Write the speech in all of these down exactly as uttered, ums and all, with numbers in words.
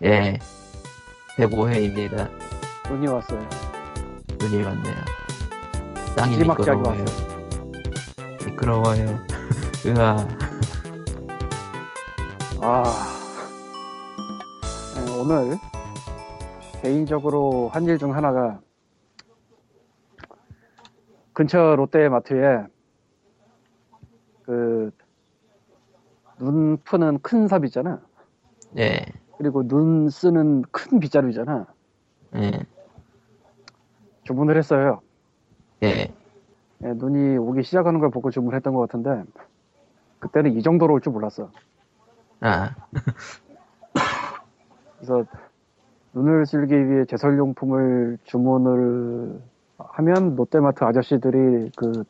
예, 백오 회입니다. 눈이 왔어요. 눈이 왔네요. 땅이 미끄러워요. 미끄러워요. 으아. 아, 오늘 개인적으로 한 일 중 하나가 근처 롯데마트에 그 눈 푸는 큰 삽 있잖아. 예. 그리고 눈 쓰는 큰 빗자루 있잖아. 예. 주문을 했어요. 예. 예. 눈이 오기 시작하는 걸 보고 주문했던 것 같은데 그때는 이 정도로 올 줄 몰랐어. 아. 그래서 눈을 쓸기 위해 제설용품을 주문을 하면 롯데마트 아저씨들이 그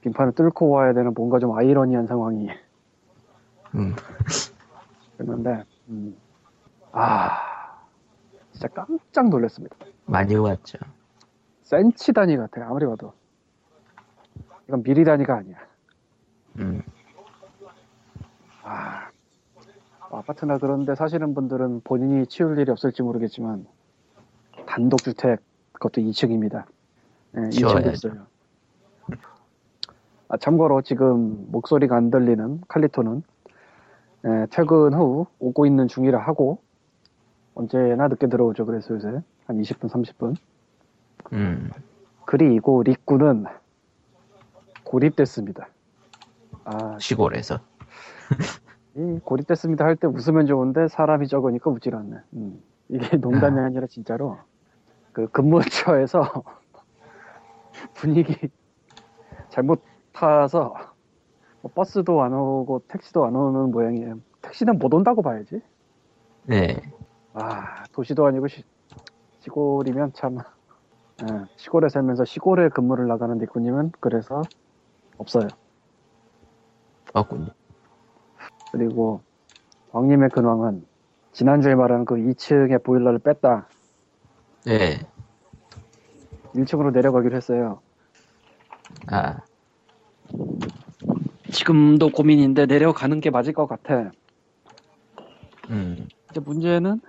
빙판을 뚫고 와야 되는 뭔가 좀 아이러니한 상황이 음. 그랬는데 음. 아 진짜 깜짝 놀랐습니다. 많이 왔죠. 센치 단위 같아요. 아무리 봐도 이건 미리 단위가 아니야. 음. 아 아파트나 그런데 사시는 분들은 본인이 치울 일이 없을지 모르겠지만 단독주택 그것도 이 층입니다. 네, 이 층도 있어요. 아, 참고로 지금 목소리가 안 들리는 칼리토는 네, 퇴근 후 오고 있는 중이라 하고 언제나 늦게 들어오죠. 그래서 요새 한 이십 분, 삼십 분. 음. 그리고 리꾸는 고립됐습니다. 아, 시골에서. 이 고립됐습니다 할 때 웃으면 좋은데 사람이 적으니까 웃질 않네. 음. 이게 농담이 아니라 진짜로 그 근무처에서 분위기 잘못 타서 뭐 버스도 안 오고 택시도 안 오는 모양이에요. 택시는 못 온다고 봐야지. 네. 아 도시도 아니고 시, 시골이면 참 네, 시골에 살면서 시골에 근무를 나가는 니꾸님은 그래서 없어요. 없군요. 그리고 왕님의 근황은 지난주에 말한 그 이 층의 보일러를 뺐다. 네. 일 층으로 내려가기로 했어요. 아. 지금도 고민인데 내려가는 게 맞을 것 같아. 음. 이제 문제는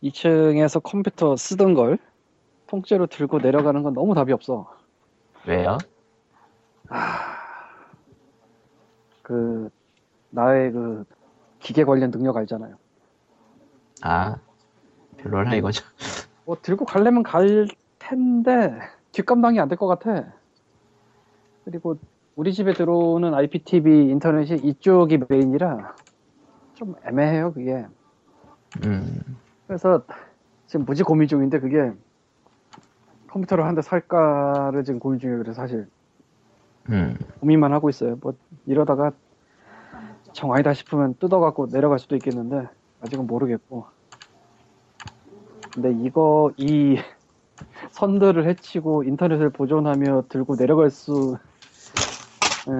이 층에서 컴퓨터 쓰던 걸 통째로 들고 내려가는 건 너무 답이 없어. 왜요? 아. 그 나의 그 기계 관련 능력 알잖아요. 아, 별로라 이거죠. 뭐 들고 가려면 갈 텐데 뒷감당이 안 될 것 같아. 그리고 우리 집에 들어오는 아이피티비 인터넷이 이쪽이 메인이라 좀 애매해요 그게. 음. 그래서 지금 무지 고민 중인데 그게 컴퓨터를 한 대 살까를 지금 고민 중이에요. 그래서 사실 음. 고민만 하고 있어요. 뭐 이러다가 정 아니다 싶으면 뜯어갖고 내려갈 수도 있겠는데 아직은 모르겠고. 근데 이거 이 선들을 해치고 인터넷을 보존하며 들고 내려갈 수 에...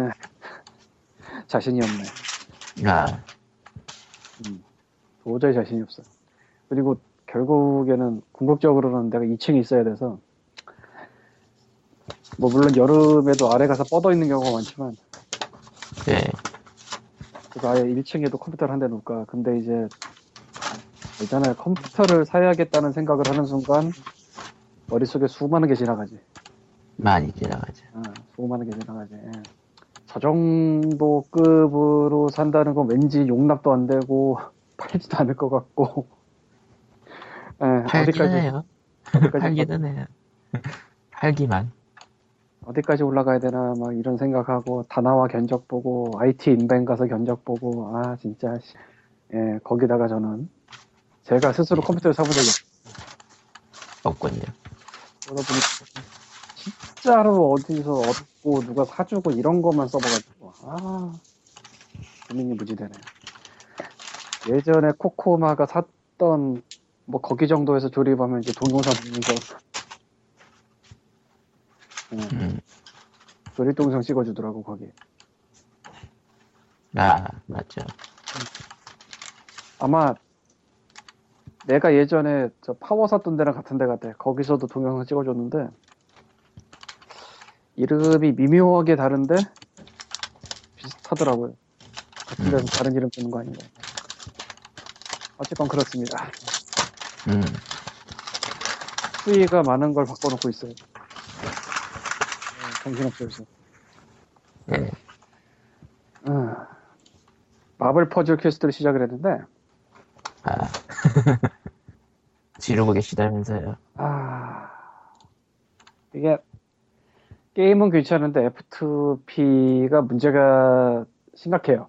자신이 없네. 아. 음, 도저히 자신이 없어. 그리고 결국에는 궁극적으로는 내가 이 층에 있어야 돼서 뭐 물론 여름에도 아래 가서 뻗어 있는 경우가 많지만. 네. 그래서 아예 일 층에도 컴퓨터를 한 대 놓을까. 근데 이제 있잖아요. 컴퓨터를 사야겠다는 생각을 하는 순간 머릿속에 수많은 게 지나가지. 많이 지나가지. 아, 수많은 게 지나가지. 저 정도 급으로 산다는 건 왠지 용납도 안 되고 팔지도 않을 것 같고. 네, 팔기는 해요. 팔기는 해요. 팔기만. 어디까지 올라가야 되나 막 이런 생각하고 다나와 견적 보고 아이티 인벤 가서 견적 보고 아 진짜 예 거기다가 저는 제가 스스로 컴퓨터를 사본 적이 없군요. 그러다 보니까 진짜로 어디서 얻고 누가 사주고 이런 것만 써봐가지고 아 고민이 무지되네. 예전에 코코마가 샀던 뭐 거기 정도에서 조립하면 이제 동영상 보면서 응. 음. 조립 동영상 찍어주더라고 거기. 아 맞죠. 아마 내가 예전에 저 파워 샀던 데랑 같은 데 같아. 거기서도 동영상 찍어줬는데 이름이 미묘하게 다른데 비슷하더라고요. 같은 데서 음. 다른 이름 쓰는 거 아닌가. 어쨌건 그렇습니다. 음. 수위가 많은 걸 바꿔놓고 있어요. 정신없어서. 음. 음. 마블 퍼즐 퀘스트를 시작을 했는데. 아. 지르고 계시다면서요. 아. 이게 게임은 괜찮은데 에프 투 피가 문제가 심각해요.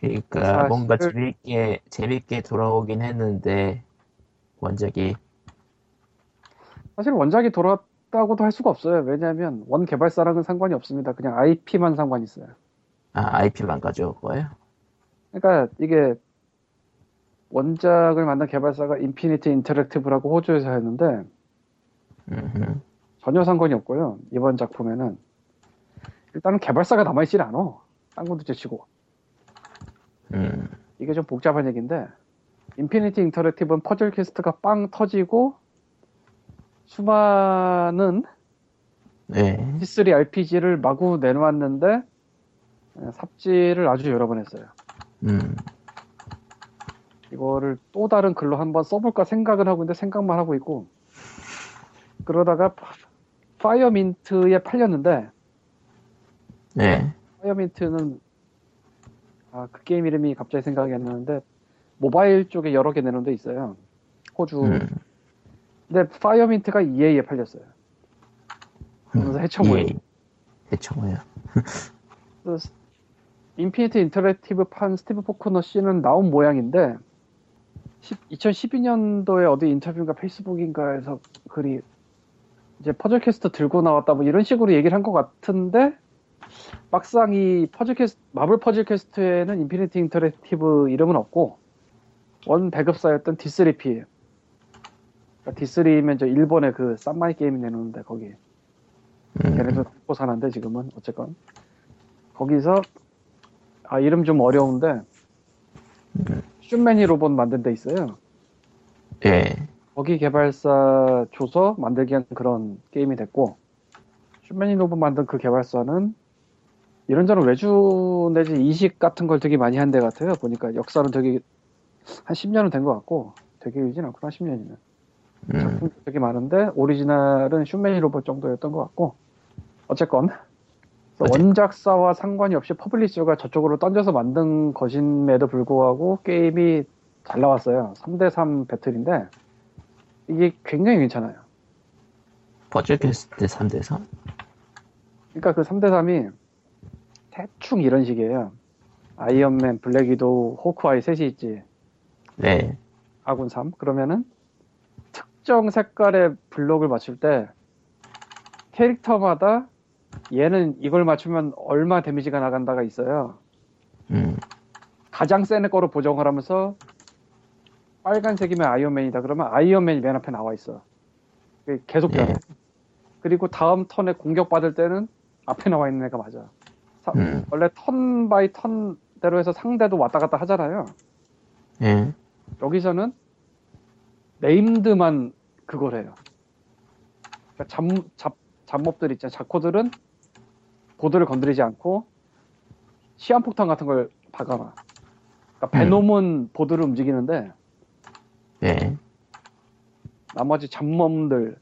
그러니까 뭔가 재밌게 재밌게 돌아오긴 했는데 원작이 사실 원작이 돌아왔다고도 할 수가 없어요. 왜냐하면 원 개발사랑은 상관이 없습니다. 그냥 아이피만 상관이 있어요. 아, 아이피만 가져올 거예요? 그러니까 이게 원작을 만든 개발사가 인피니티 인터랙티브라고 호주에서 했는데 음흠. 전혀 상관이 없고요. 이번 작품에는 일단은 개발사가 남아있질 않아. 딴 것도 제치고. 음. 이게 좀 복잡한 얘기인데 인피니티 인터랙티브는 퍼즐 퀘스트가 빵 터지고 수많은 네. 티 쓰리 알피지를 마구 내놓았는데 삽질을 아주 여러 번 했어요. 음. 이거를 또 다른 글로 한번 써볼까 생각은 하고 있는데 생각만 하고 있고 그러다가 파이어민트에 팔렸는데 네. 파이어민트는 아, 그 게임 이름이 갑자기 생각이 안 나는데 모바일 쪽에 여러 개 내놓은 데 있어요. 호주. 음. 근데 파이어민트가 이에이에 팔렸어요. 그래서 해청구예요. 해청구예요. 인피니트 인터랙티브 판 스티브 포크너 씨는 나온 모양인데 이천십이 년도에 어디 인터뷰인가 페이스북인가에서 글이 이제 퍼즐 퀘스트 들고 나왔다 뭐 이런 식으로 얘기를 한 것 같은데 막상 이 퍼즐 퀘스트 마블 퍼즐 퀘스트에는 인피니티 인터랙티브 이름은 없고 원 배급사였던 디 쓰리 피 그러니까 디 쓰리면 저 일본의 그 싼마이 게임 내놓는데 거기 음. 걔네도 듣고 사는데 지금은 어쨌건 거기서 아 이름 좀 어려운데 음. 슈맨이 로봇 만든 데 있어요. 예. 거기 개발사 줘서 만들게 한 그런 게임이 됐고 슈맨이 로봇 만든 그 개발사는 이런저런 외주 내지 이식 같은 걸 되게 많이 한 데 같아요. 보니까 역사는 되게 한 십 년은 된 것 같고 되게 길진 않구나 십 년이면. 음. 작품도 되게 많은데 오리지널은 슈맨이 로봇 정도였던 것 같고 어쨌건 원작사와 상관이 없이 퍼블리셔가 저쪽으로 던져서 만든 것임에도 불구하고 게임이 잘 나왔어요. 삼 대 삼 배틀인데 이게 굉장히 괜찮아요. 퍼즐 퀘스트 삼 대 삼? 그러니까 그 삼 대 삼이 대충 이런 식이에요. 아이언맨, 블랙 위도우, 호크아이 셋이 있지. 네. 아군 삼. 그러면은 특정 색깔의 블록을 맞출 때 캐릭터마다 얘는 이걸 맞추면 얼마 데미지가 나간다가 있어요. 음. 가장 센 거로 보정을 하면서 빨간색이면 아이언맨이다 그러면 아이언맨이 맨 앞에 나와 있어. 계속 변해. 예. 그리고 다음 턴에 공격받을 때는 앞에 나와 있는 애가 맞아. 사, 음. 원래 턴 바이 턴대로 해서 상대도 왔다 갔다 하잖아요. 예. 여기서는 네임드만 그걸 해요. 그러니까 잡, 잡 잡몹들 있잖아요. 자코들은 보드를 건드리지 않고 시한폭탄 같은 걸 박아놔. 그러니까 베놈은 음. 보드를 움직이는데 네. 나머지 잡몹들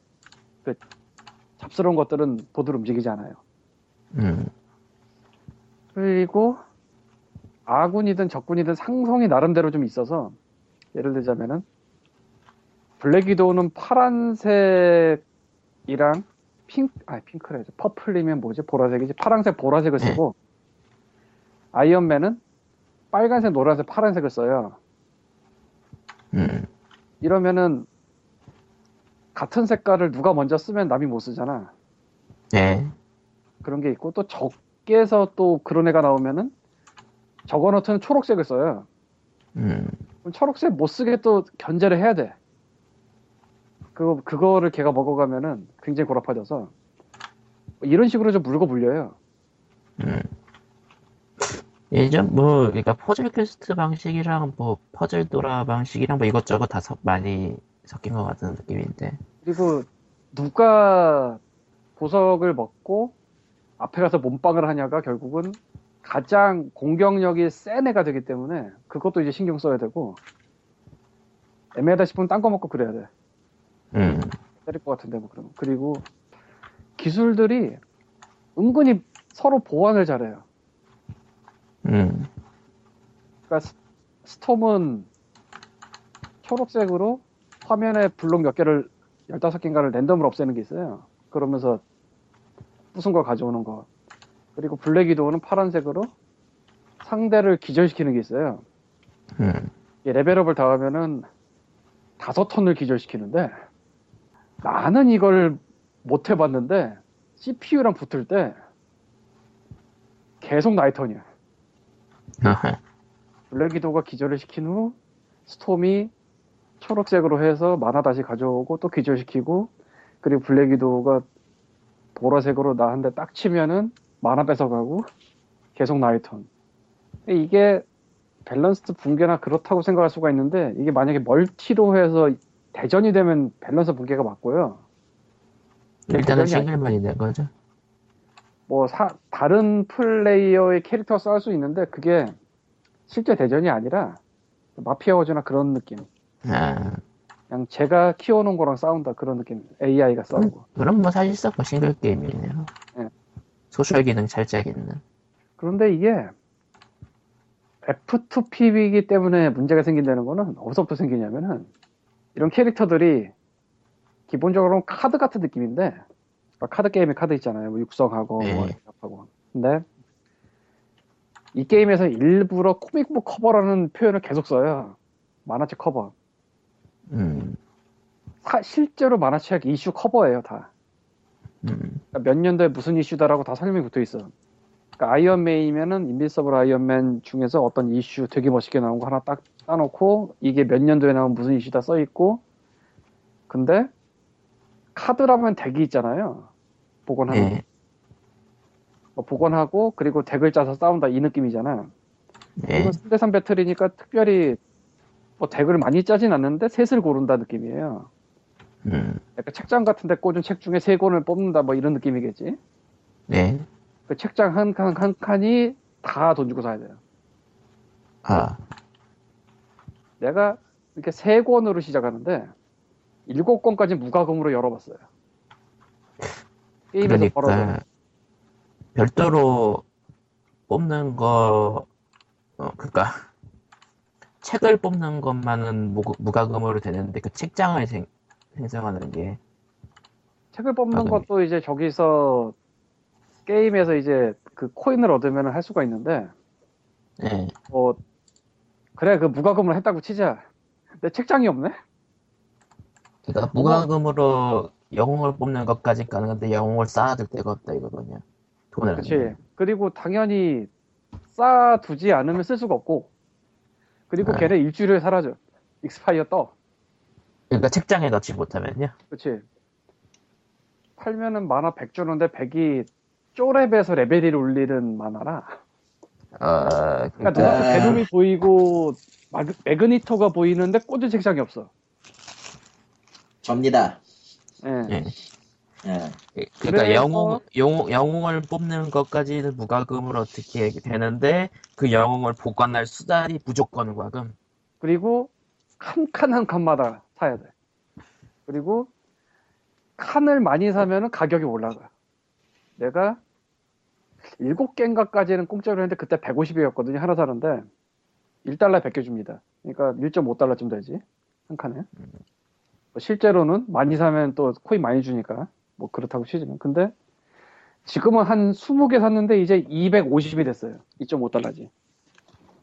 그 잡스러운 것들은 보드를 움직이지 않아요. 음. 그리고 아군이든 적군이든 상성이 나름대로 좀 있어서 예를 들자면은 블랙 위도우는 파란색이랑 핑크, 아니 핑크래. 퍼플이면 뭐지? 보라색이지. 파란색, 보라색을 쓰고 아이언맨은 빨간색, 노란색, 파란색을 써요. 음. 이러면은 같은 색깔을 누가 먼저 쓰면 남이 못 쓰잖아. 네. 그런 게 있고 또 적에서 또 그런 애가 나오면은 저거너트는 초록색을 써요. 음. 그럼 초록색 못 쓰게 또 견제를 해야 돼. 그거, 그거를 걔가 먹어가면은 굉장히 고라파져서 뭐 이런 식으로 좀 물고 물려요. 음. 예전 뭐 그러니까 퍼즐 퀘스트 방식이랑 뭐 퍼즐 도라 방식이랑 뭐 이것저것 다 섞, 많이 섞인 것 같은 느낌인데. 그리고 누가 보석을 먹고 앞에 가서 몸빵을 하냐가 결국은 가장 공격력이 센 애가 되기 때문에 그것도 이제 신경 써야 되고 애매하다 싶으면 딴 거 먹고 그래야 돼. 음. 때릴 것 같은데 뭐 그러면. 그리고 기술들이 은근히 서로 보완을 잘해요. 음. 그러니까 스, 스톰은 초록색으로 화면에 블록 몇 개를 열다섯 개인가를 랜덤으로 없애는 게 있어요. 그러면서 부순 걸 가져오는 거. 그리고 블랙 위도우는 파란색으로 상대를 기절시키는 게 있어요. 음. 레벨업을 다 하면은 다섯 턴을 기절시키는데, 나는 이걸 못 해봤는데 씨피유랑 붙을 때 계속 나의 턴이야. 아하. 블랙 위도우가 기절을 시킨 후 스톰이 초록색으로 해서 만화 다시 가져오고 또 기절시키고, 그리고 블랙 위도우가 보라색으로 나한테 딱 치면은 만화 뺏어가고 계속 나의 턴. 이게 밸런스 붕괴나 그렇다고 생각할 수가 있는데, 이게 만약에 멀티로 해서 대전이 되면 밸런스 붕괴가 맞고요. 일단은 싱글만이 된 거죠. 뭐 사, 다른 플레이어의 캐릭터와 싸울 수 있는데 그게 실제 대전이 아니라 마피아 워즈나 그런 느낌. 아. 그냥 제가 키워놓은 거랑 싸운다 그런 느낌. 에이아이가 싸우고. 그럼 뭐 사실상 뭐 싱글 게임이네요. 네. 소셜 기능 잘 짜겠네. 그런데 이게 에프투피이기 때문에 문제가 생긴다는 거는 어디서부터 생기냐면은, 이런 캐릭터들이 기본적으로는 카드 같은 느낌인데, 카드 게임에 카드 있잖아요. 뭐 육성하고 네. 뭐 하고. 근데 이 게임에서 일부러 코믹북 커버라는 표현을 계속 써요. 만화책 커버. 음. 사, 실제로 만화책 이슈 커버예요 다. 음. 그러니까 몇 년도에 무슨 이슈다라고 다 설명이 붙어 있어. 그러니까 아이언맨이면은 인비서블 아이언맨 중에서 어떤 이슈 되게 멋있게 나온 거 하나 딱 따놓고 이게 몇 년도에 나온 무슨 이슈다 써 있고. 근데 카드라면 덱이 있잖아요. 복원하고. 네. 뭐 복원하고 그리고 덱을 짜서 싸운다 이 느낌이잖아. 네. 이건 삼 대삼 배틀이니까 특별히 뭐 덱을 많이 짜진 않는데 셋을 고른다 느낌이에요. 음. 그러니까 책장 같은 데 꽂은 책 중에 세 권을 뽑는다 뭐 이런 느낌이겠지. 네. 그 책장 한 칸, 한 칸이 다 돈 주고 사야 돼요. 아. 내가 이렇게 세 권으로 시작하는데 일곱 권까지 무과금으로 열어봤어요. 게임에서 그러니까 벌어서. 별도로 뽑는 거, 어, 그니까. 책을 뽑는 것만은 무, 무과금으로 되는데 그 책장을 생, 생성하는 게 책을 뽑는 과금. 것도 이제 저기서 게임에서 이제 그 코인을 얻으면 할 수가 있는데 네. 어, 그래 그 무과금으로 했다고 치자. 근데 책장이 없네. 그러니까 무과금으로 영웅을 뽑는 것까지 가능한데 영웅을 쌓아둘 데가 없다 이거거든요. 돈을. 그렇지. 그리고 당연히 쌓아두지 않으면 쓸 수가 없고. 그리고 네. 걔네 일주일에 사라져. 익스파이어 떠. 그러니까 책장에 넣지 못하면요? 그렇지. 팔면은 만화 백 주는데 백이 쪼렙에서 레벨 일을 올리는 만화라. 아, 그러니까, 그러니까 눈앞에 베놈이 보이고 마그, 매그니토가 보이는데 꽂은 책장이 없어. 접니다. 예. 네. 네. 네. 그러니까 영웅, 영웅, 영웅을 뽑는 것까지는 무과금으로 어떻게 되는데 그 영웅을 보관할 수단이 무조건 과금. 그리고 한 칸 한 칸마다 사야 돼. 그리고 칸을 많이 사면 가격이 올라가. 내가 일곱 개인가까지는 공짜로 했는데 그때 백오십 이었거든요 하나 사는데 일 달러 백 개 줍니다. 그러니까 일 점 오 달러쯤 되지 한 칸에. 실제로는 많이 사면 또 코인 많이 주니까 뭐 그렇다고 치지만, 근데 지금은 한 스무 개 샀는데 이제 이백오십이 됐어요. 이 점 오 달러지.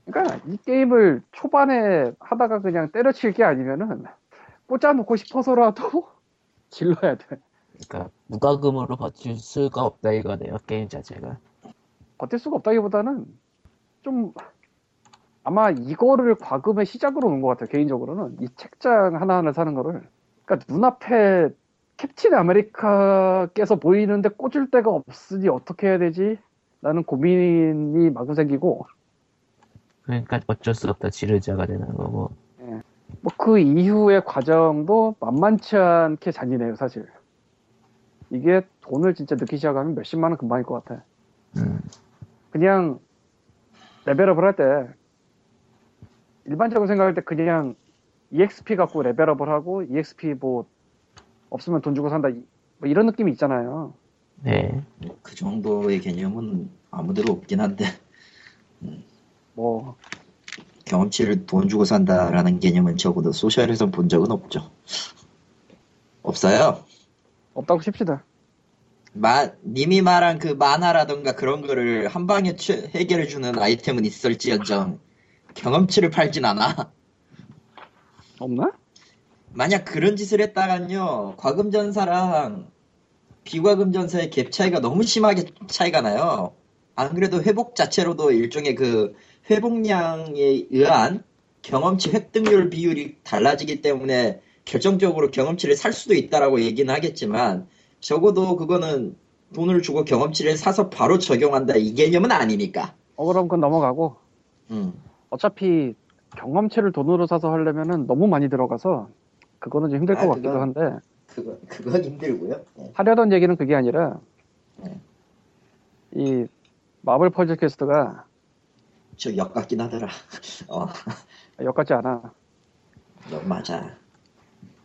그러니까 이 게임을 초반에 하다가 그냥 때려칠 게 아니면은 꽂아놓고 싶어서라도 질러야 돼. 그러니까 무과금으로 버틸 수가 없다 이거네요 게임 자체가. 버틸 수가 없다기보다는 좀 아마 이거를 과금의 시작으로 놓은 것 같아요 개인적으로는. 이 책장 하나하나 사는 거를. 그러니까 눈앞에 캡틴 아메리카께서 보이는데 꽂을 데가 없으니 어떻게 해야 되지? 라는 고민이 마구 생기고. 그러니까 어쩔 수 없다 지르자가 되는 거고. 네. 뭐 그 이후의 과정도 만만치 않게 잔인해요 사실. 이게 돈을 진짜 넣기 시작하면 몇십만 원 금방일 것 같아. 음. 그냥 레벨업을 할 때 일반적으로 생각할 때 그냥 이엑스피 갖고 레벨업을 하고 이엑스피 뭐 없으면 돈 주고 산다 뭐 이런 느낌이 있잖아요. 네. 그 정도의 개념은 아무데도 없긴 한데 음. 뭐 경험치를 돈 주고 산다라는 개념은 적어도 소셜에서 본 적은 없죠. 없어요. 없다고 칩시다. 마, 님이 말한 그 만화라던가 그런 거를 한 방에 취, 해결해주는 아이템은 있을지언정 경험치를 팔진 않아. 없나? 만약 그런 짓을 했다간요, 과금전사랑 비과금전사의 갭 차이가 너무 심하게 차이가 나요. 안 그래도 회복 자체로도 일종의 그 회복량에 의한 경험치 획득률 비율이 달라지기 때문에 결정적으로 경험치를 살 수도 있다라고 얘기는 하겠지만 적어도 그거는 돈을 주고 경험치를 사서 바로 적용한다 이 개념은 아니니까. 어 그럼 그건 넘어가고. 음. 어차피 경험치를 돈으로 사서 하려면은 너무 많이 들어가서 그거는 좀 힘들 아, 것 그건, 같기도 한데. 그거 그건 힘들고요. 네. 하려던 얘기는 그게 아니라 네. 이 마블 퍼즐 퀘스트가 저 역 같긴 하더라. 어. 역 같지 않아. 역 맞아.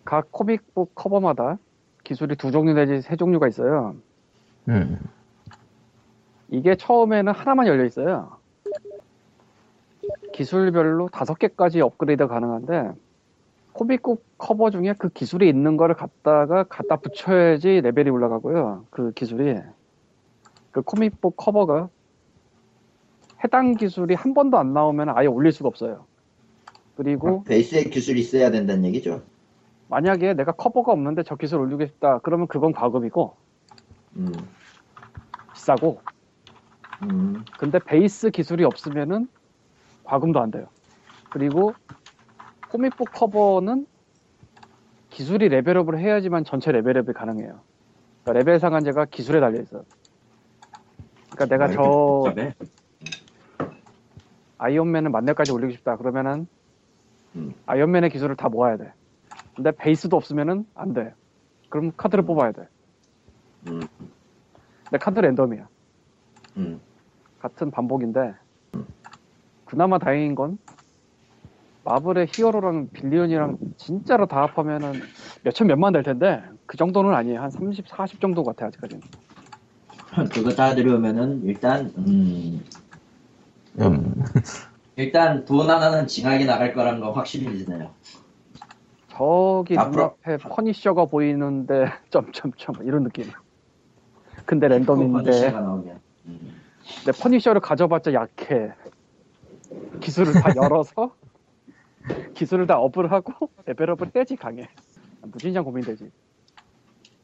각 코믹북 커버마다 기술이 두 종류 내지 세 종류가 있어요. 음. 이게 처음에는 하나만 열려 있어요. 기술별로 다섯 개까지 업그레이드 가능한데 코믹북 커버 중에 그 기술이 있는 거를 갖다가 갖다 붙여야지 레벨이 올라가고요. 그 기술이 그 코믹북 커버가 해당 기술이 한 번도 안 나오면 아예 올릴 수가 없어요. 그리고 베이스의 기술이 있어야 된다는 얘기죠. 만약에 내가 커버가 없는데 저 기술 올리고 싶다 그러면 그건 과금이고 음. 비싸고 음. 근데 베이스 기술이 없으면은 과금도 안 돼요. 그리고 코믹북 커버는 기술이 레벨업을 해야지만 전체 레벨업이 가능해요. 그러니까 레벨 상한제가 기술에 달려있어요. 그러니까 내가 저 아이언맨을 만렙까지 올리고 싶다 그러면은 음. 아이언맨의 기술을 다 모아야 돼. 근데 베이스도 없으면은 안 돼. 그럼 카드를 뽑아야 돼. 음. 근데 카드 랜덤이야. 음. 같은 반복인데 음. 그나마 다행인 건 마블의 히어로랑 빌리언이랑 진짜로 다 합하면은 몇천 몇만 될 텐데 그 정도는 아니에요. 한 삼십, 사십 정도 같아 아직까지는. 그거 다 들어오면은 일단 음. 음. 일단 돈 하나는 징하게 나갈 거라는 건 확실히 드네요. 저기 앞으로, 눈앞에 퍼니셔가 보이는데 점점점 이런 느낌. 근데 랜덤인데 음. 근데 퍼니셔를 가져봤자 약해. 기술을 다 열어서 기술을 다 업을 하고 레벨업을 떼지 강해. 무진장 고민되지.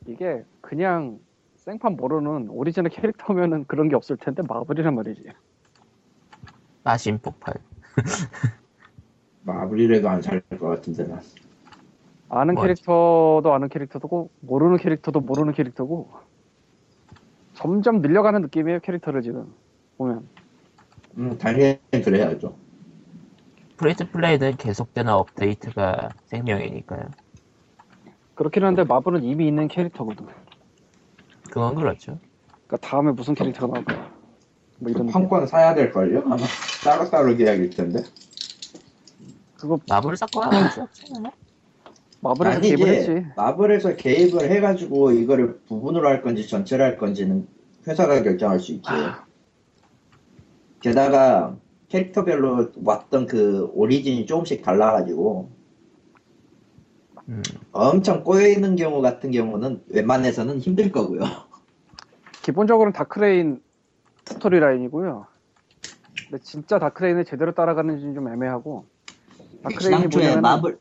이게 그냥 생판 모르는 오리지널 캐릭터면은 그런 게 없을 텐데 마블이란 말이지. 마신 폭발. 마블이라도 안 살 것 같은데 난. 아는 맞아. 캐릭터도 아는 캐릭터도고 모르는 캐릭터도 모르는 캐릭터고 점점 늘려가는 느낌이에요. 캐릭터를 지금 보면 음 당연히 그래야죠. 프리트 플레이는 계속되는 업데이트가 생명이니까요. 그렇긴 한데 마블은 이미 있는 캐릭터거든. 그건 그렇죠. 그러니까 다음에 무슨 캐릭터가 나올까 뭐 이런 판권 사야 될걸요? 아마 따로따로 계약일 텐데 그거 마블 사건 아니죠? 마블에서 아니, 개입을 했지. 마블에서 개입을 해가지고 이거를 부분으로 할 건지 전체로 할 건지는 회사가 결정할 수 있지. 아. 게다가 캐릭터별로 왔던 그 오리진이 조금씩 달라가지고 음. 엄청 꼬여있는 경우 같은 경우는 웬만해서는 힘들 거고요. 기본적으로는 다크레인 스토리라인이고요. 근데 진짜 다크레인을 제대로 따라가는지는 좀 애매하고 다크레인이 뭐냐면 마블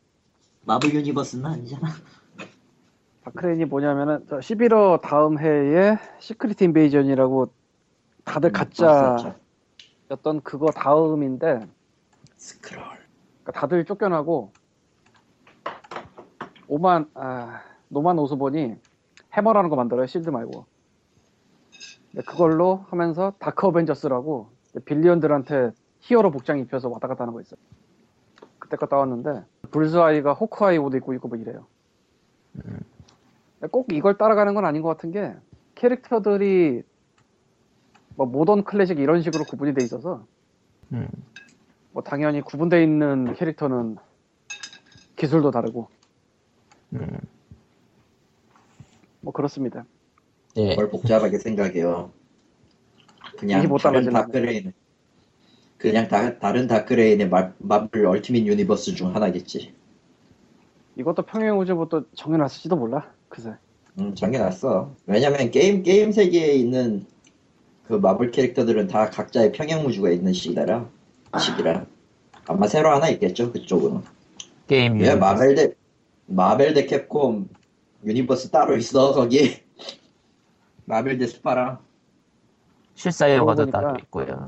마블 유니버스는 아니잖아. 다크레인이 뭐냐면은 저 십일월 다음 해에 시크릿 인베이전이라고 다들 음, 가짜였던 그거 다음인데 스크롤. 그러니까 다들 쫓겨나고 오만 아, 노만 오수본이 해머라는 거 만들어요. 실드 말고. 그걸로 하면서 다크 어벤져스라고 빌리언들한테 히어로 복장 입혀서 왔다 갔다 하는 거 있어요. 그때 갔다 왔는데 불스아이가 호크아이 옷 입고 있고 뭐 이래요. 음. 꼭 이걸 따라가는 건 아닌 것 같은 게 캐릭터들이 뭐 모던 클래식 이런 식으로 구분이 돼 있어서 음. 뭐 당연히 구분돼 있는 캐릭터는 기술도 다르고. 음. 뭐 그렇습니다. 예. 뭘 복잡하게 생각해요. 그냥 다른 다크레인, 그냥 다, 다른 다크레인의 마블 얼티밋 유니버스 중 하나겠지. 이것도 평행 우주부터 정해놨을지도 몰라. 그새. 음, 정해놨어. 왜냐면 게임 게임 세계에 있는 그 마블 캐릭터들은 다 각자의 평행 우주가 있는 시기라. 시기라. 아마 새로 하나 있겠죠 그쪽은. 게임. 왜 마벨 대 마벨 대 캡콤 유니버스 따로 있어 거기. 마벨 대 스파랑. 실사여가도 따로 있고요.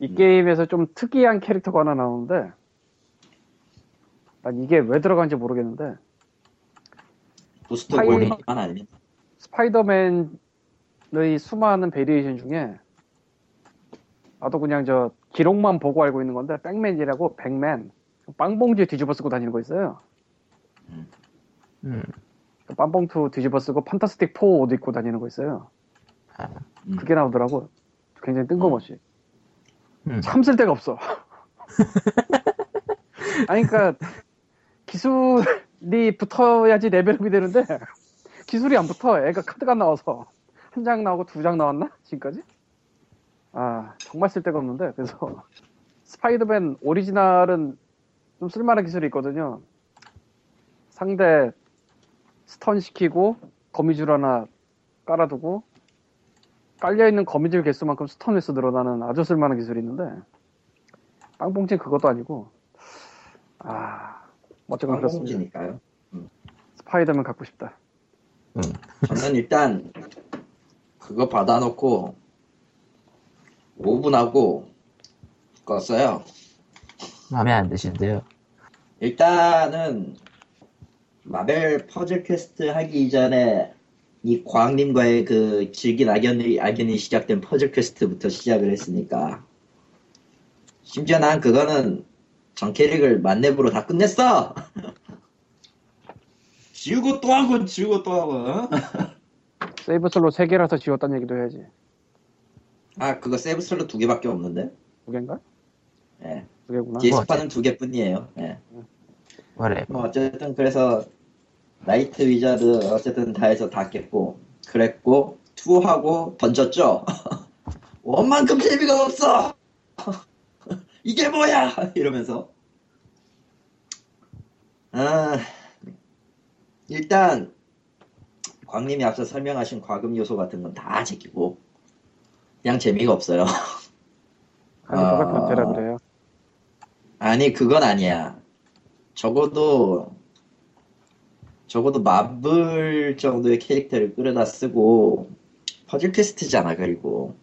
이 게임에서 좀 특이한 캐릭터가 하나 나오는데 난 이게 왜 들어간지 모르겠는데 부스터 골뱅이만 아닙니다. 스파이더맨의 수많은 베리에이션 중에 나도 그냥 저 기록만 보고 알고 있는 건데 백맨이라고 백맨 빵봉지 뒤집어 쓰고 다니는 거 있어요. 음. 음. 빵봉투 뒤집어 쓰고 판타스틱 사 옷 입고 다니는 거 있어요. 음. 그게 나오더라고. 굉장히 뜬금없이. 음. 참을 데가 없어. 아니 그러니까 기술이 붙어야지 레벨업이 되는데 기술이 안 붙어. 애가 카드가 나와서 한 장 나오고 두 장 나왔나? 지금까지? 아 정말 쓸데가 없는데. 그래서 스파이더맨 오리지널은 좀 쓸만한 기술이 있거든요. 상대 스턴 시키고 거미줄 하나 깔아두고 깔려있는 거미줄 개수만큼 스턴 횟수 늘어나는 아주 쓸만한 기술이 있는데 빵봉진 그것도 아니고. 아 어쨌건 그렇습니다. 음. 스파이더맨 갖고 싶다. 음. 저는 일단 그거 받아놓고 오 분 하고 껐어요. 마음에 안 드신대요. 일단은 마벨 퍼즐 퀘스트 하기 이전에 이 과학님과의 그 질긴 악연이, 악연이 시작된 퍼즐 퀘스트부터 시작을 했으니까. 심지어 난 그거는 전 캐릭을 만렙으로 다 끝냈어! 지우고 또 하고, 지우고 또 하고. 세이브 슬롯 세 개라서 지웠단 얘기도 해야지. 아, 그거 세이브 슬롯 두 개밖에 없는데? 두 개인가? 예. 네. 두 개구나. 디에스판은 두 개 뿐이에요. 예. 네. 뭐 어쨌든 그래서 나이트 위자드 어쨌든 다 해서 다 깼고 그랬고 투하고 던졌죠. 원만큼 재미가 없어. 이게 뭐야 이러면서. 아, 일단 광님이 앞서 설명하신 과금 요소 같은 건 다 제끼고 그냥 재미가 없어요. 아니 그거 같은 데라 그래요. 아니 그건 아니야. 적어도 적어도 마블 정도의 캐릭터를 끌어다 쓰고 퍼즐 퀘스트잖아. 그리고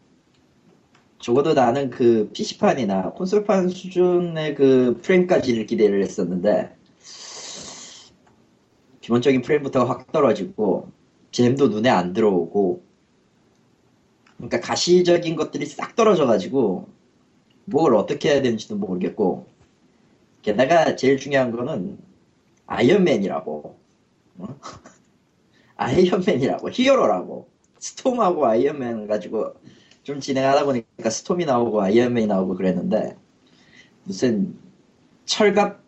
적어도 나는 그 피씨판이나 콘솔판 수준의 그 프레임까지를 기대를 했었는데 기본적인 프레임부터가 확 떨어지고 잼도 눈에 안 들어오고 그러니까 가시적인 것들이 싹 떨어져가지고 뭘 어떻게 해야 되는지도 모르겠고 게다가 제일 중요한 거는 아이언맨이라고 아이언맨이라고 히어로라고 스톰하고 아이언맨 가지고 좀 진행하다 보니까 스톰이 나오고 아이언맨이 나오고 그랬는데 무슨 철갑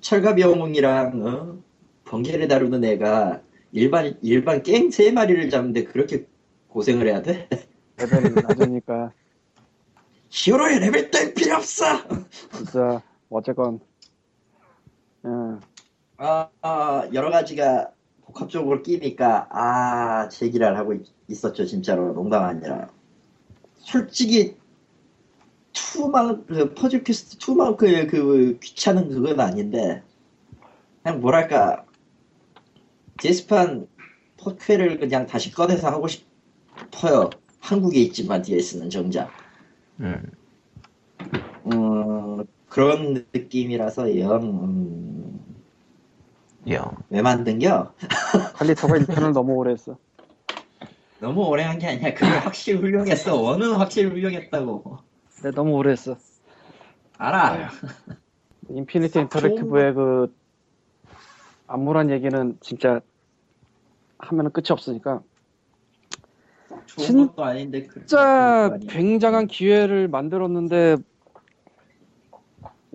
철갑 영웅이랑 어? 번개를 다루는 애가 일반 일반 게임 세 마리를 잡는데 그렇게 고생을 해야 돼? 레벨이 낮으니까 히어로의 레벨 땡 필요 없어. 진짜 어쨌건 응. 아, 아, 여러 가지가 복합적으로 끼니까 아 제기랄 하고 있, 있었죠 진짜로. 농담 아니라 솔직히 투만 그 퍼즐 퀘스트 투만큼의 그 귀찮은 그건 아닌데 그냥 뭐랄까 디에스판 포퀘를 그냥 다시 꺼내서 하고 싶어요. 한국에 있지만 디에스는 정작 음, 음 그런 느낌이라서 영. 음, 영. 왜 만든겨? 관리터가 일 편을 너무 오래 했어. 너무 오래 한 게 아니야. 그걸 확실히 훌륭했어. 원은 확실히 훌륭했다고. 근데 너무 오래 했어. 알아. 인피니티 인터랙티브의 그 안무란 얘기는 진짜 하면은 끝이 없으니까. 좋은 것도 아닌데 진짜 굉장한 기회를 만들었는데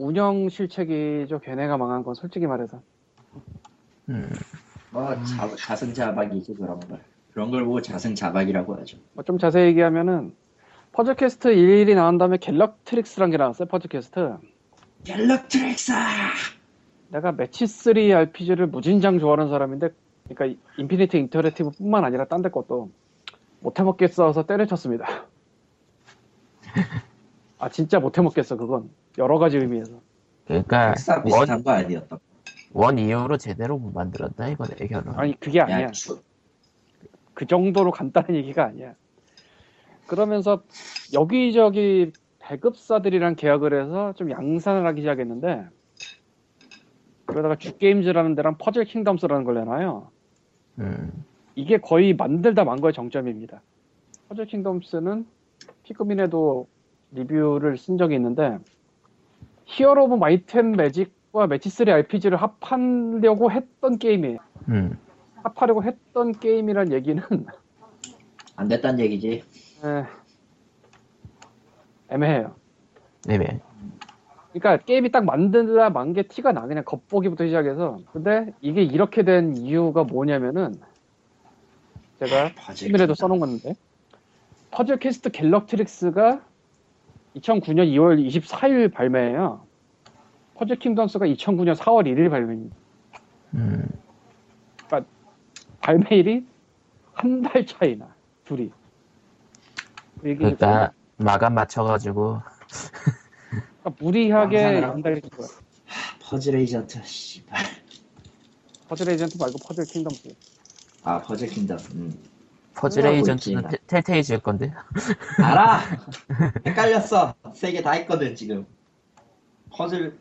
운영 실책이죠. 걔네가 망한 건 솔직히 말해서. 음. 뭐 자, 자승자박이지 그런 걸. 그런 걸 보고 자승자박이라고 하죠. 뭐 좀 자세히 얘기하면은 퍼즐 퀘스트 일이 나온 다음에 갤럭트릭스라는 게 나왔어요. 퍼즐 퀘스트. 갤럭트릭스. 내가 매치 삼 알피지를 무진장 좋아하는 사람인데, 그러니까 인피니티 인터랙티브 뿐만 아니라 딴 데 것도 못해먹게 싸워서 때려쳤습니다. 아 진짜 못해먹겠어 그건. 여러 가지 의미에서. 그러니까 비슷한 거 아니었다. 원 이후로 제대로 못 만들었다 이거네. 결론. 아니 그게 아니야. 야, 주... 그 정도로 간단한 얘기가 아니야. 그러면서 여기저기 배급사들이랑 계약을 해서 좀 양산을 하기 시작했는데, 그러다가 주게임즈라는 데랑 퍼즐 킹덤스라는 걸 내놔요. 음. 이게 거의 만들다 만 거의 정점입니다. 퍼즐 킹덤스는 피그민에도 리뷰를 쓴 적이 있는데, 히어로 오브 마이트 앤 매직과 매치삼 알피지를 합하려고 했던 게임이에요. 음. 합하려고 했던 게임이란 얘기는 안 됐단 얘기지. 에... 애매해요. 애매해. 그러니까 게임이 딱 만들다 만 게 티가 나. 그냥 겉보기부터 시작해서. 근데 이게 이렇게 된 이유가 뭐냐면은, 제가 팀이라도 써놓은 건데, 퍼즐 퀘스트 갤럭트릭스가 이천구년 이월 이십사일 발매예요. 퍼즐 킹덤스가 이천구년 사월 일일 발매입니다. 음. 그러니까 발매일이 한 달 차이나 둘이. 그러니까 마감 맞춰가지고. 그러니까 무리하게 한 달 거야. 퍼즐 에이전트 씨발. 퍼즐 에이전트 말고 퍼즐 킹덤스. 아 퍼즐 킹덤. 음. 퍼즐 에이전트는 텔테일즈일 건데. 알아. 헷갈렸어. 세 개 다 했거든 지금. 퍼즐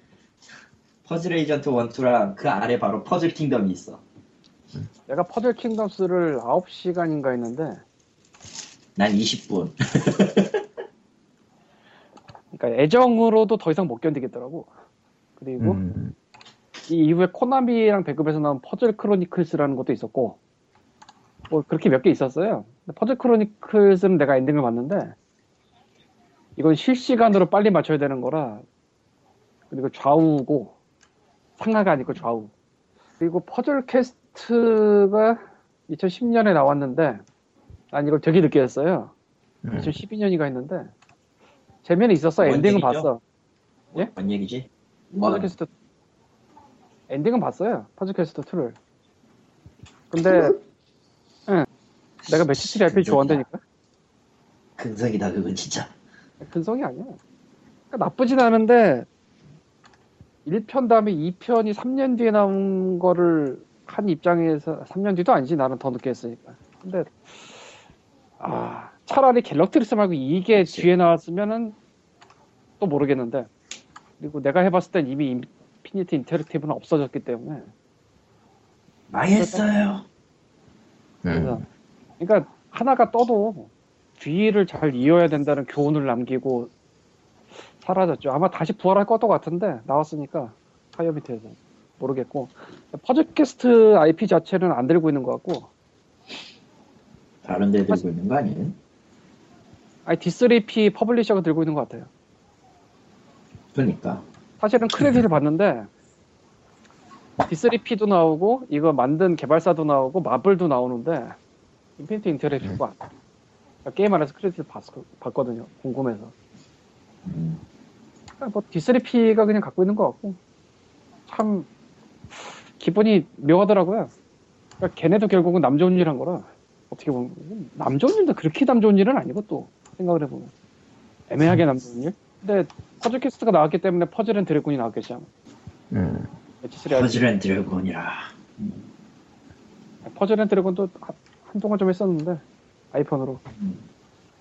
퍼즐 에이전트 일, 이랑 그 아래 바로 퍼즐 킹덤이 있어. 내가 퍼즐 킹덤스를 아홉 시간인가 했는데 난 이십 분. 그러니까 애정으로도 더 이상 못 견디겠더라고. 그리고 음. 이 이후에 코나미랑 배급에서 나온 퍼즐 크로니클스라는 것도 있었고, 뭐 그렇게 몇 개 있었어요. 근데 퍼즐 크로니클스는 내가 엔딩을 봤는데, 이건 실시간으로 빨리 맞춰야 되는 거라. 그리고 좌우고 상하가 아니고 좌우. 그리고 퍼즐 퀘스트가 이천십년에 나왔는데 난 이걸 되게 늦게 했어요. 음. 이천십이년인가 했는데 재미는 있었어. 엔딩은 얘기죠? 봤어. 예? 뭔 얘기지? 퍼즐 퀘스트 엔딩은 봤어요. 퍼즐 퀘스트 이를. 근데 응. 내가 매치삼 알피지 좋아한다니까. 근성이다 그건 진짜. 근성이 아니야. 그러니까 나쁘진 않은데 일 편 다음에 이 편이 삼 년 뒤에 나온 거를 한 입장에서, 삼 년 뒤도 아니지 나는 더 늦게 했으니까. 근데 아 차라리 갤럭트릭스 말고 이게 그치. 뒤에 나왔으면은 또 모르겠는데, 그리고 내가 해봤을 땐 이미 인피니티 인터랙티브는 없어졌기 때문에 망했어요. 음. 그러니까 하나가 떠도 뒤를 잘 이어야 된다는 교훈을 남기고 사라졌죠. 아마 다시 부활할 것도 같은데 나왔으니까 타이어 밑에서 모르겠고, 퍼즐 퀘스트 아이피 자체는 안 들고 있는 것 같고 다른 데 들고 있는 거 아니에요? 아니 디 쓰리 피 퍼블리셔가 들고 있는 것 같아요. 그러니까 사실은 크레딧을 봤는데 디 쓰리 피도 나오고 이거 만든 개발사도 나오고 마블도 나오는데 인피니티 인터랙티브가 응. 게임 안에서 크레딧을 봤, 봤거든요. 궁금해서. 음. 뭐 디 쓰리 피가 그냥 갖고 있는 것 같고 참 기분이 묘하더라고요. 그러니까 걔네도 결국은 남 좋은 일 한 거라. 어떻게 보면 남 좋은 일도 그렇게 남 좋은 일은 아니고, 또 생각을 해보면 애매하게 남 좋은 일. 근데 퍼즐 퀘스트가 나왔기 때문에 퍼즐 앤 드래곤이 나왔겠지 아마. 음. 퍼즐 앤 드래곤이라. 음. 퍼즐 앤 드래곤도 한동안 좀 했었는데 아이폰으로. 음.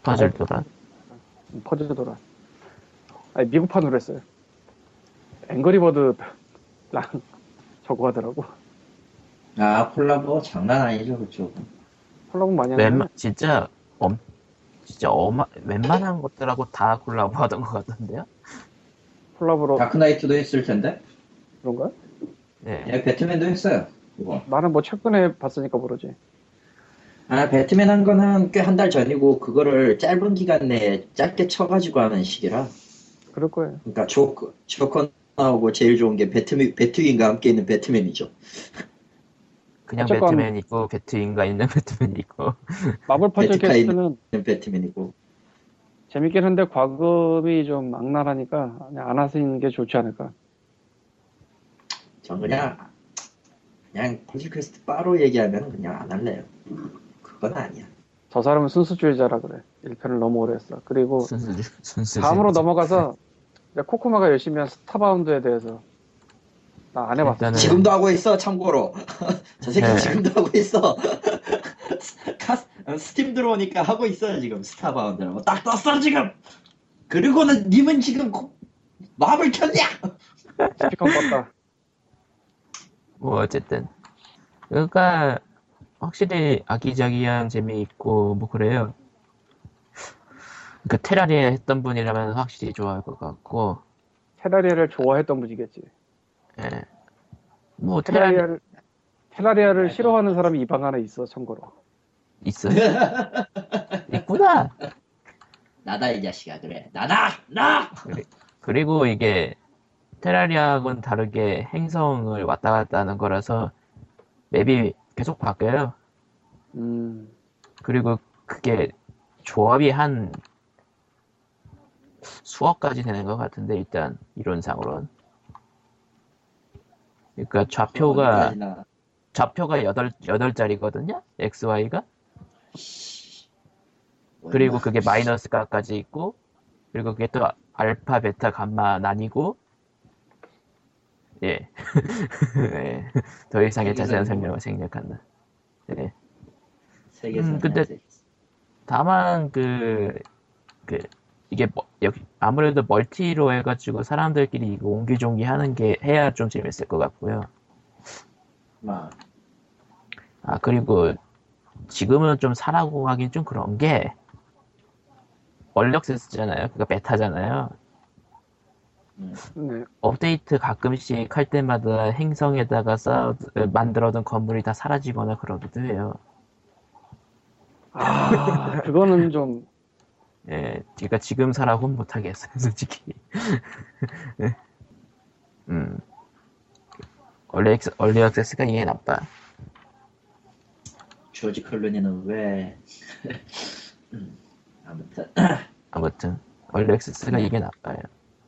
퍼즐 도란. 퍼즐 도란. 아니 미국판으로 했어요. 앵거리버드랑 저거 하더라고. 아 콜라보 장난 아니죠 그쪽. 콜라보 많이 하네. 웬만 진짜 엄 진짜 어마 웬만한 것들하고 다 콜라보 하던 것 같던데요? 콜라보로. 다크나이트도 했을 텐데. 그런가요? 네. 예, 배트맨도 했어요. 이거. 나는 뭐 최근에 봤으니까 모르지. 아 배트맨 한 건 한 꽤 한 달 전이고 그거를 짧은 기간 내에 짧게 쳐가지고 하는 식이라. 그럴 거예요. 그러니까 조커, 조커나 나오고 제일 좋은 게 배트, 배트윙과 함께 있는 배트맨이죠. 그냥 배트맨 있고 배트윙과 있는 배트맨 있고 마블 퍼즐 퀘스트는 배트맨이고. 재밌긴 한데 과금이 좀 악랄하니까 그냥 안 하시는 게 좋지 않을까. 전 그냥 그냥 퍼즐 퀘스트 바로 얘기하면 그냥 안 할래요. 그건 아니야. 저 사람은 순수주의자라 그래. 일 편을 너무 오래 했어. 그리고 순수주, 순수주의자. 다음으로 넘어가서 코코마가 열심히 한 스타바운드에 대해서 나 안 해봤어. 일단은... 지금도 하고 있어. 참고로 저 새끼 네. 지금도 하고 있어. 카스, 스팀 들어오니까 하고 있어요 지금. 스타바운드라고 딱 떴어 지금. 그리고는 님은 지금 코, 마음을 켰냐? 스피커 껐다. 뭐 어쨌든 그러니까 확실히 아기자기한 재미있고 뭐 그래요. 그러니까 테라리아 했던 분이라면 확실히 좋아할 것 같고. 테라리아를 좋아했던 분이겠지. 예. 네. 뭐 테라리아를 테라리아를, 테라리아를 네. 싫어하는 사람이 이 방 안에 있어. 참고로. 있어요. 있구나. 나다 이 자식아. 그래. 나다. 나. 그래. 그리고 이게 테라리아하고는 다르게 행성을 왔다 갔다 하는 거라서 맵이 계속 바뀌어요. 음. 그리고 그게 조합이 한 수억까지 되는 것 같은데 일단 이론상으로는. 그러니까 좌표가 좌표가 여덟 여덟 자리거든요. 엑스와이가. 그리고 그게 마이너스까지 있고, 그리고 그게 또 알파, 베타, 감마 나뉘고. 예. 예. 더 이상의 자세한 설명을 생략한다. 예. 음, 근데 다만 그, 그 이게 뭐, 여기 아무래도 멀티로 해가지고 사람들끼리 이거 옹기종기 하는 게 해야 좀 재밌을 것 같고요. 아 그리고 지금은 좀 사라고 하긴 좀 그런 게 얼리 액세스잖아요. 그러니까 베타잖아요. 네. 업데이트 가끔씩 할 때마다 행성에다가 쌓아 만들어둔 건물이 다 사라지거나 그러기도 해요. 아 그거는 좀 예, 그러니까 지금 사라고는 못하겠어요 솔직히. 네. 음 얼리, 액세, 얼리 액세스가 이게 나빠. 조지 클루니는 왜 음, 아무튼 아무튼 얼리 액세스가 이게 나빠요.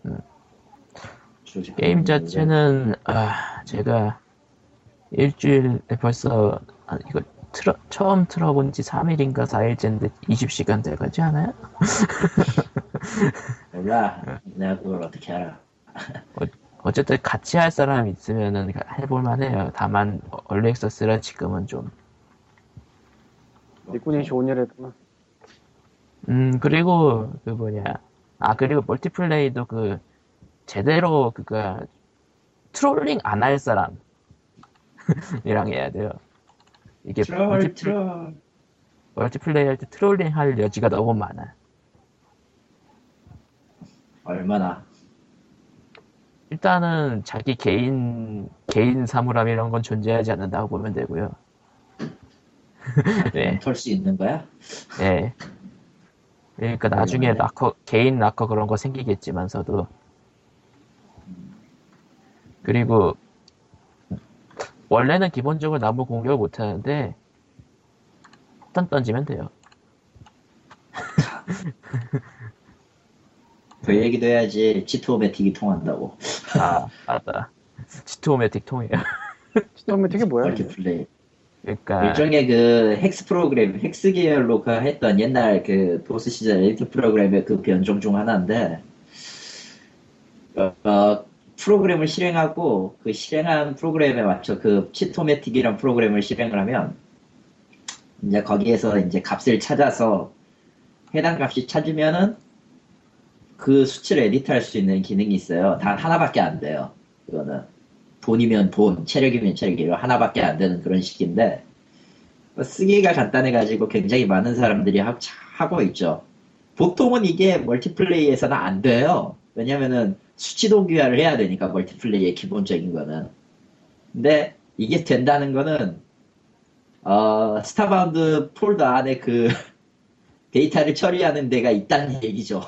음. 게임 자체는 아 제가 일주일에 벌써 아, 이거 틀어, 처음 틀어본 지 삼 일인가 사 일째인데 이십 시간 돼가지 않아요? 몰라. 내가 그걸 어떻게 알아. 어, 어쨌든 같이 할 사람 있으면은 해볼만 해요. 다만 얼리 액세스라 지금은 좀 니꾼이 좋은 일을 했구나. 음 그리고 그 뭐냐 아 그리고 멀티플레이도 그 제대로 그니까 트롤링 안 할 사람이랑 해야 돼요. 이게 트롤, 멀티플레이, 트롤. 멀티플레이 할 때 트롤링 할 여지가 너무 많아. 얼마나? 일단은 자기 개인 개인 사물함 이런 건 존재하지 않는다고 보면 되고요. 네. 털 수 있는 거야? 네. 그러니까 나중에 락커 개인 락커 그런 거 생기겠지만서도. 그리고 원래는 기본적으로 나무 공격을 못하는데 일단 던지면 돼요. 그 얘기도 해야지. 치트오메틱이 통한다고. 아 맞다. 치트오메틱 통해요. 치트오메틱이 뭐야? 멀티플레이. 그러니까 일종의 그 헥스 프로그램, 헥스 계열로 했던 옛날 그 도스 시절 에디트 프로그램의 그 변종 중 하나인데 어, 어, 프로그램을 실행하고 그 실행한 프로그램에 맞춰 그 치토매틱이란 프로그램을 실행을 하면 이제 거기에서 이제 값을 찾아서 해당 값이 찾으면은 그 수치를 에디트할 수 있는 기능이 있어요. 단 하나밖에 안 돼요. 그거는 돈이면 돈, 체력이면 체력이로 하나밖에 안 되는 그런 식인데 쓰기가 간단해가지고 굉장히 많은 사람들이 하, 하고 있죠. 보통은 이게 멀티플레이에서는 안 돼요. 왜냐면은 수치 동기화를 해야 되니까 멀티플레이의 기본적인 거는. 근데 이게 된다는 거는 어, 스타바운드 폴더 안에 그 데이터를 처리하는 데가 있다는 얘기죠.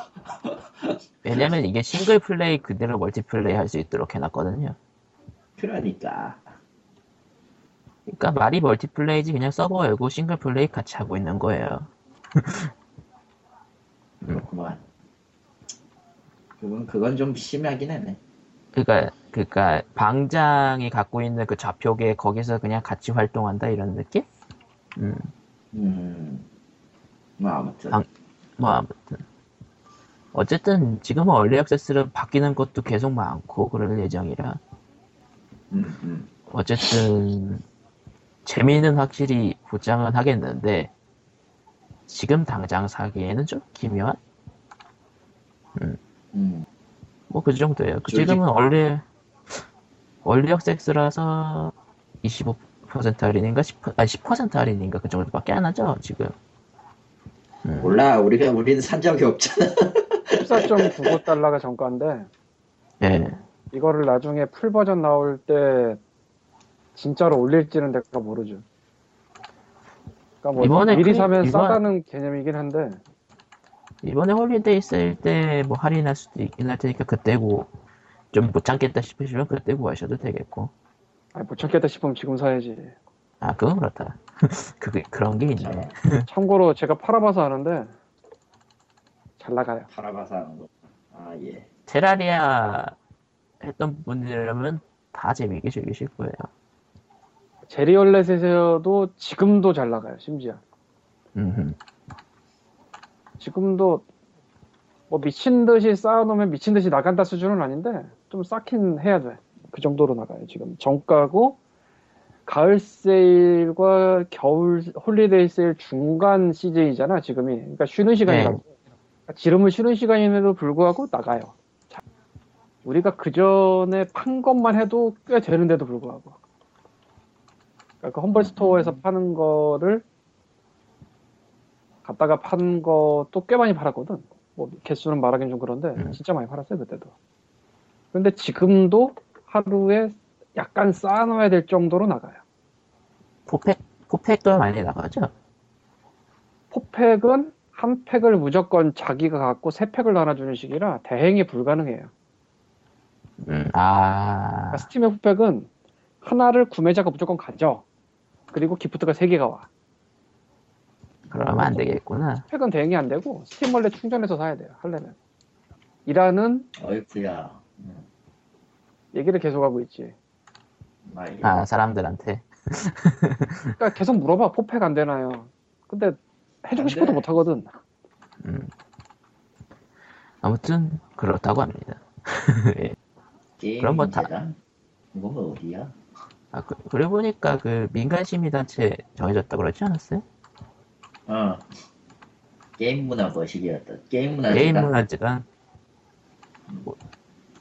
왜냐면 이게 싱글 플레이 그대로 멀티플레이 할 수 있도록 해놨거든요. 그러니까. 그러니까 말이 멀티플레이지 그냥 서버 열고 싱글 플레이 같이 하고 있는 거예요. 그렇구만. 그건, 그건 좀 심하긴 하네. 그러니까, 그러니까 방장이 갖고 있는 그 좌표계 거기서 그냥 같이 활동한다 이런 느낌? 음. 음. 뭐 아무튼. 방, 뭐 아무튼. 어쨌든 지금은 얼리 액세스로 바뀌는 것도 계속 많고 그럴 예정이라. 음, 음. 어쨌든 재미는 확실히 보장은 하겠는데 지금 당장 사기에는 좀 기묘한. 음. 음. 뭐 그 정도예요. 그 지금은 얼리 얼리 액세스라서 이십오 퍼센트 할인인가 십 퍼센트 아니 십 퍼센트 할인인가 그 정도밖에 안 하죠 지금. 음. 몰라 우리가 우리는 산 적이 없잖아. 십사 점 구구 달러가 정가인데. 네. 이거를 나중에 풀 버전 나올 때 진짜로 올릴지는 내가 모르죠. 그러니까 뭐 이번에 미리 사면 이번... 싸다는 개념이긴 한데. 이번에 홀리데이 세일 때 뭐 할인할 수도 있긴 할 테니까 그때고 좀 못 참겠다 싶으시면 그때고 하셔도 되겠고. 아니 못 참겠다 싶으면 지금 사야지. 아 그건 그렇다. 그게 그런 게 있네. 참고로 제가 팔아봐서 아는데 잘 나가요. 팔아봐서 아는 거. 아 예. 테라리아 했던 분들이라면 다 재미있게 즐기실 거예요. 제리얼렛에서도 지금도 잘 나가요. 심지어. 음. 지금도 뭐 미친 듯이 쌓아놓으면 미친 듯이 나간다 수준은 아닌데 좀 쌓긴 해야 돼. 그 정도로 나가요. 지금 정가고 가을 세일과 겨울 홀리데이 세일 중간 시즌이잖아 지금이. 그러니까 쉬는 시간이라고. 네. 그러니까 지름을 쉬는 시간임에도 불구하고 나가요. 자, 우리가 그 전에 판 것만 해도 꽤 되는데도 불구하고. 그러니까 그 험벌 스토어에서 파는 거를 갔다가 판 것도 꽤 많이 팔았거든. 뭐 개수는 말하긴 좀 그런데 음. 진짜 많이 팔았어요 그때도. 근데 지금도 하루에 약간 쌓아놓아야 될 정도로 나가요. 포팩, 포팩도 많이 나가죠? 포팩은 한 팩을 무조건 자기가 갖고 세 팩을 나눠주는 식이라 대행이 불가능해요. 음, 아. 그러니까 스팀의 포팩은 하나를 구매자가 무조건 가져. 그리고 기프트가 세 개가 와. 그러면 안 되겠구나. 팩은 대행이 안 되고 스팀 원래 충전해서 사야 돼요. 하려면. 이라는 어이구야. 얘기를 계속하고 있지. 아 사람들한테. 그러니까 계속 물어봐. 포팩 안 되나요? 근데 해주고 싶어도 못 하거든. 음. 아무튼 그렇다고 합니다. 예. 그럼 뭐 다. 뭐가 어디야? 아 그, 그래 보니까 그 민간 시민 단체 정해졌다고 그러지 않았어요? 어. 게임 문화 거시기였다. 게임 문화. 게임 문화지간. 뭐.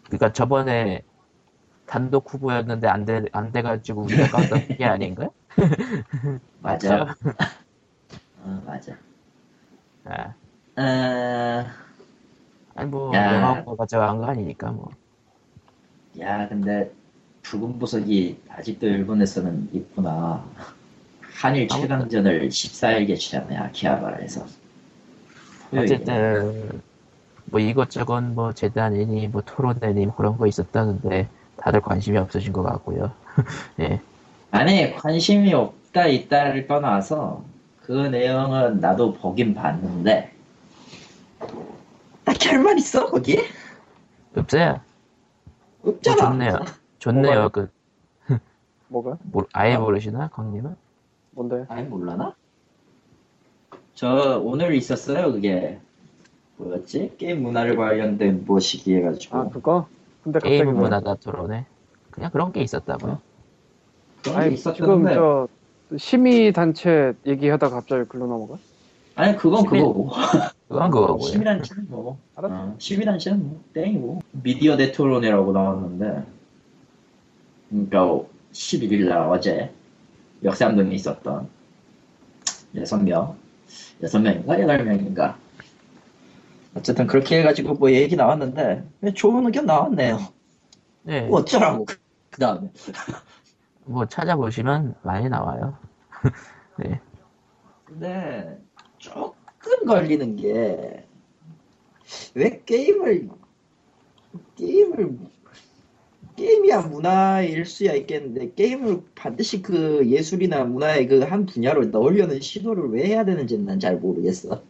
그러니까 저번에. 단독 후보였는데 안 돼, 안 돼가지고 우리가 깜짝 그게 아닌가? 맞아. 어, 맞아. 아. 어... 아니, 뭐, 영화 맞아, 안 거 아니니까, 뭐. 야, 근데, 붉은 보석이 아직도 일본에서는 있구나. 한일 최강전을 십사 일 개최하네, 아키하바라에서. 어쨌든, 뭐, 이것저것, 뭐, 재단이니, 뭐, 토론회니, 그런 거 있었다는데, 다들 관심이 없으신 것 같고요. 예. 아니 관심이 없다 있다를 떠나서 그 내용은 나도 보긴 봤는데 딱히 할 말 있어 거기? 없어요. 없잖아. 어, 좋네요. 좋네요. 뭐가? 그 뭐가? 모, 아예 모르시나 강님은? 뭔데? 아예 몰라나? 저 오늘 있었어요 그게 뭐였지? 게임 문화를 관련된 뭐 시기에 가지고. 아 그거? 근데 게임 문화가 들어오네. 그냥 그런 게 있었다고요. 아니 지금 저 심의 단체 얘기하다가 갑자기 글로 넘어가? 아니 그건 시민, 그거고. 그건 그거고. 심의 단체는 뭐. 알았어. 어, 심의 단체는 뭐 땡이고. 미디어 네트론이라고 나왔는데, 그러니까 십일 일 날 어제 역삼동에 있었던 여섯 명, 여섯 명인가 여덟 명인가. 어쨌든 그렇게 해가지고 뭐 얘기 나왔는데 좋은 의견 나왔네요. 네. 뭐 어쩌라고 그 다음에 뭐 찾아보시면 많이 나와요. 네. 근데 조금 가끔 걸리는 게 왜 게임을 게임을 게임이야 문화일 수야 있겠는데 게임을 반드시 그 예술이나 문화의 그 한 분야로 넣으려는 시도를 왜 해야 되는지 난 잘 모르겠어.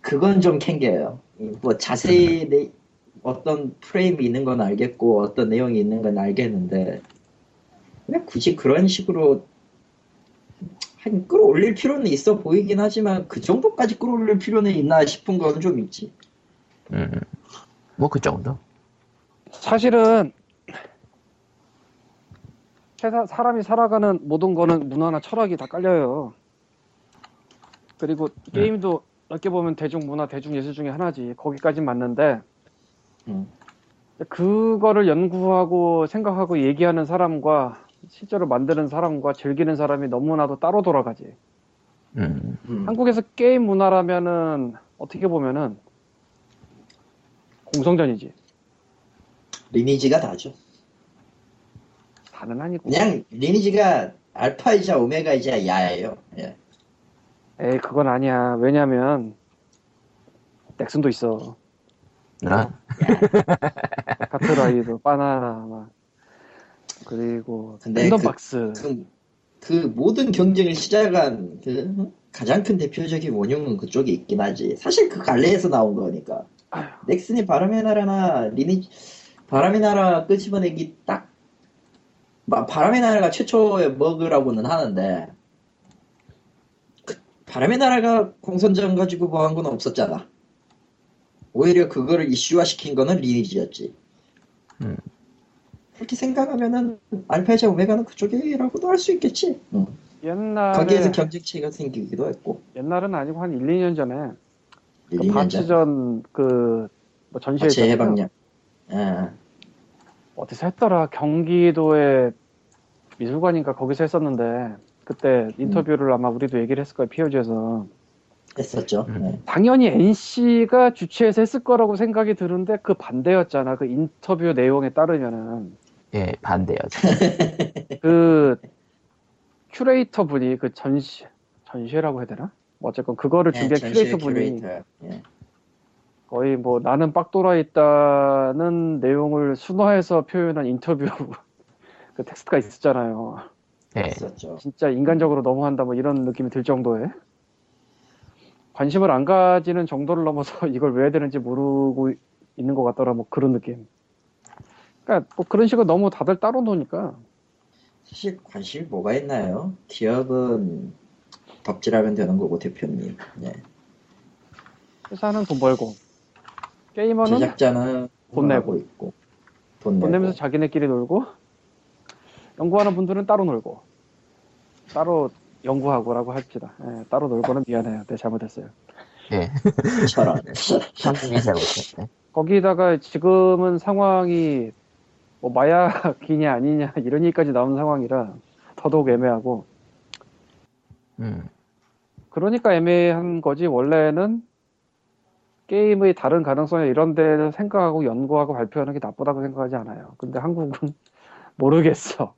그건 좀 캥겨요. 뭐 자세히 내, 어떤 프레임이 있는 건 알겠고 어떤 내용이 있는 건 알겠는데 왜 굳이 그런 식으로 한 끌어올릴 필요는 있어 보이긴 하지만 그 정도까지 끌어올릴 필요는 있나 싶은 건 좀 있지. 음, 뭐 그 정도. 사실은 세상 사람이 살아가는 모든 거는 문화나 철학이 다 깔려요. 그리고 게임도 음. 어떻게 보면 대중문화, 대중예술 중에 하나지. 거기까지는 맞는데 음. 그거를 연구하고 생각하고 얘기하는 사람과 실제로 만드는 사람과 즐기는 사람이 너무나도 따로 돌아가지. 음. 음. 한국에서 게임 문화라면은 어떻게 보면은 공성전이지. 리니지가 다죠. 다는 아니고 그냥 리니지가 알파이자 오메가이자 야예요. 예. 에이 그건 아니야. 왜냐면 넥슨도 있어. 나? 카트라이더, 바나나 막. 그리고 랜덤박스. 그, 그, 그 모든 경쟁을 시작한 그 가장 큰 대표적인 원흉은 그쪽에 있긴 하지. 사실 그 갈래에서 나온 거니까. 아휴. 넥슨이 바람의 나라나 리니지 바람의 나라 끄집어내기 딱 바람의 나라가 최초의 먹으라고는 하는데 바람의 나라가 공선전 가지고 뭐 한 건 없었잖아. 오히려 그거를 이슈화 시킨 거는 리니지였지. 음. 그렇게 생각하면은 알파이자 오메가는 그쪽이라고도 할 수 있겠지. 응. 옛날에 거기에서 경쟁체가 생기기도 했고. 옛날은 아니고 한 일, 이 년 전에 일, 이 년 바치전 그 뭐 전시회 해방량. 예. 어디서 했더라? 경기도의 미술관인가 거기서 했었는데 그때 인터뷰를 음. 아마 우리도 얘기를 했을 거예요. 피오지에서 했었죠. 네. 당연히 엔씨가 주최해서 했을 거라고 생각이 드는데 그 반대였잖아. 그 인터뷰 내용에 따르면은 예 반대였죠. 그 큐레이터 분이 그 전시 전시회라고 해야 되나? 뭐 어쨌건 그거를 네, 준비한 큐레이터 분이 예. 거의 뭐 나는 빡돌아 있다는 내용을 순화해서 표현한 인터뷰 그 텍스트가 있었잖아요. 네. 진짜 인간적으로 너무한다 뭐 이런 느낌이 들 정도에 관심을 안 가지는 정도를 넘어서 이걸 왜 해야 되는지 모르고 있는 것 같더라 뭐 그런 느낌. 그러니까 뭐 그런 식으로 너무 다들 따로 노니까 사실 관심이 뭐가 있나요? 기업은 덕질하면 되는 거고 대표님. 네. 회사는 돈 벌고 게이머는 제작자는 돈 내고 있고 돈, 돈 내면서 자기네끼리 놀고 연구하는 분들은 따로 놀고 따로 연구하고라고 합시다. 예, 따로 놀고는 미안해요. 네, 잘못했어요. 예. 저런. 상승이 잘못했네. 거기다가 지금은 상황이 뭐 마약이냐 아니냐 이런 얘기까지 나온 상황이라 더더욱 애매하고. 음. 그러니까 애매한 거지. 원래는 게임의 다른 가능성이나 이런 데를 생각하고 연구하고 발표하는 게 나쁘다고 생각하지 않아요. 근데 한국은 모르겠어.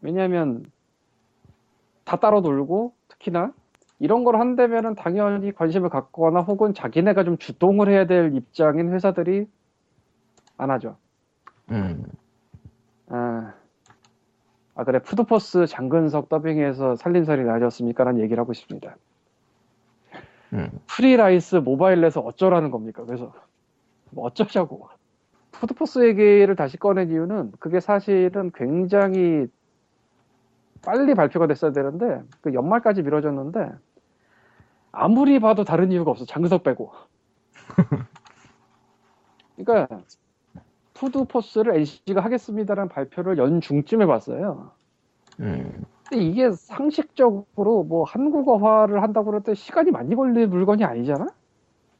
왜냐하면 다 따로 놀고 특히나 이런 걸 한다면은 당연히 관심을 갖거나 혹은 자기네가 좀 주동을 해야 될 입장인 회사들이 안 하죠. 음. 아, 아 그래 푸드포스 장근석 더빙에서 살림살이 나셨습니까? 라는 얘기를 하고 싶습니다. 음. 프리라이스 모바일에서 어쩌라는 겁니까? 그래서 뭐 어쩌자고. 푸드포스 얘기를 다시 꺼낸 이유는 그게 사실은 굉장히 빨리 발표가 됐어야 되는데 그 연말까지 미뤄졌는데 아무리 봐도 다른 이유가 없어. 장근석 빼고. 그러니까 푸드포스를 엔씨가 하겠습니다라는 발표를 연중쯤에 봤어요. 음. 근데 이게 상식적으로 뭐 한국어화를 한다고 그럴 때 시간이 많이 걸릴 물건이 아니잖아?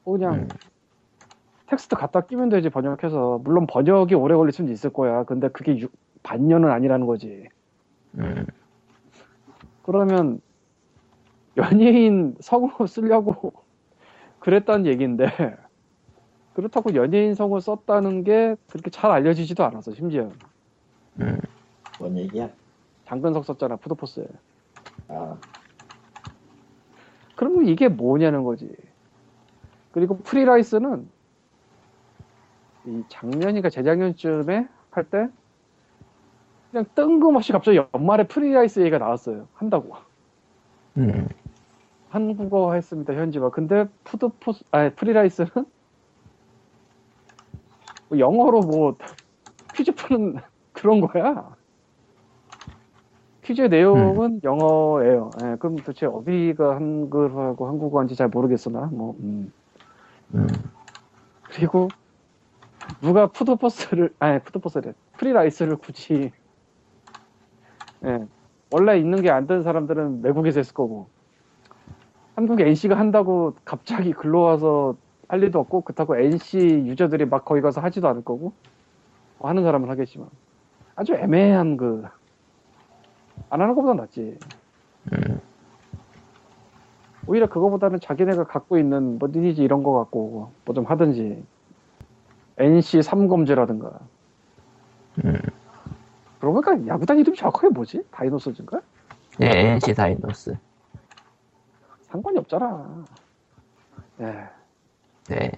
뭐 그냥 음. 텍스트 갖다 끼면 되지 번역해서. 물론 번역이 오래 걸릴 수는 있을 거야. 근데 그게 육, 반년은 아니라는 거지. 음. 그러면 연예인 성우 쓰려고 그랬다는 얘기인데 그렇다고 연예인 성우 썼다는 게 그렇게 잘 알려지지도 않았어. 심지어 음. 뭔 얘기야? 장근석 썼잖아 푸드포스에. 아. 그러면 이게 뭐냐는 거지. 그리고 프리라이스는 이 작년인가 재작년쯤에 할 때 그냥 뜬금없이 갑자기 연말에 프리라이스 얘기가 나왔어요. 한다고. 음. 한국어 했습니다. 현지화. 근데 푸드포스, 아니 프리라이스는 뭐 영어로 뭐 퀴즈 푸는 그런 거야. 퀴즈의 내용은 음. 영어예요. 예, 그럼 도대체 어디가 한글하고 한국어인지 잘 모르겠으나 뭐. 음. 음. 그리고 누가 푸드포스를 아니 푸드포스를 프리라이스를 굳이 예, 원래 있는 게 안 된 사람들은 외국에서 했을 거고 한국 엔씨가 한다고 갑자기 글로 와서 할 일도 없고 그렇다고 엔씨 유저들이 막 거기 가서 하지도 않을 거고 뭐 하는 사람은 하겠지만 아주 애매한 그 안 하는 것보다 낫지. 음. 오히려 그거보다는 자기네가 갖고 있는 뭐 니니지 이런 거 갖고 뭐 좀 하든지 엔씨 삼검제라든가. 음. 그러고 보니까 야구단 이름이 정확하게 뭐지? 다이노스인가? 네, 엔씨 다이노스. 상관이 없잖아. 네. 네.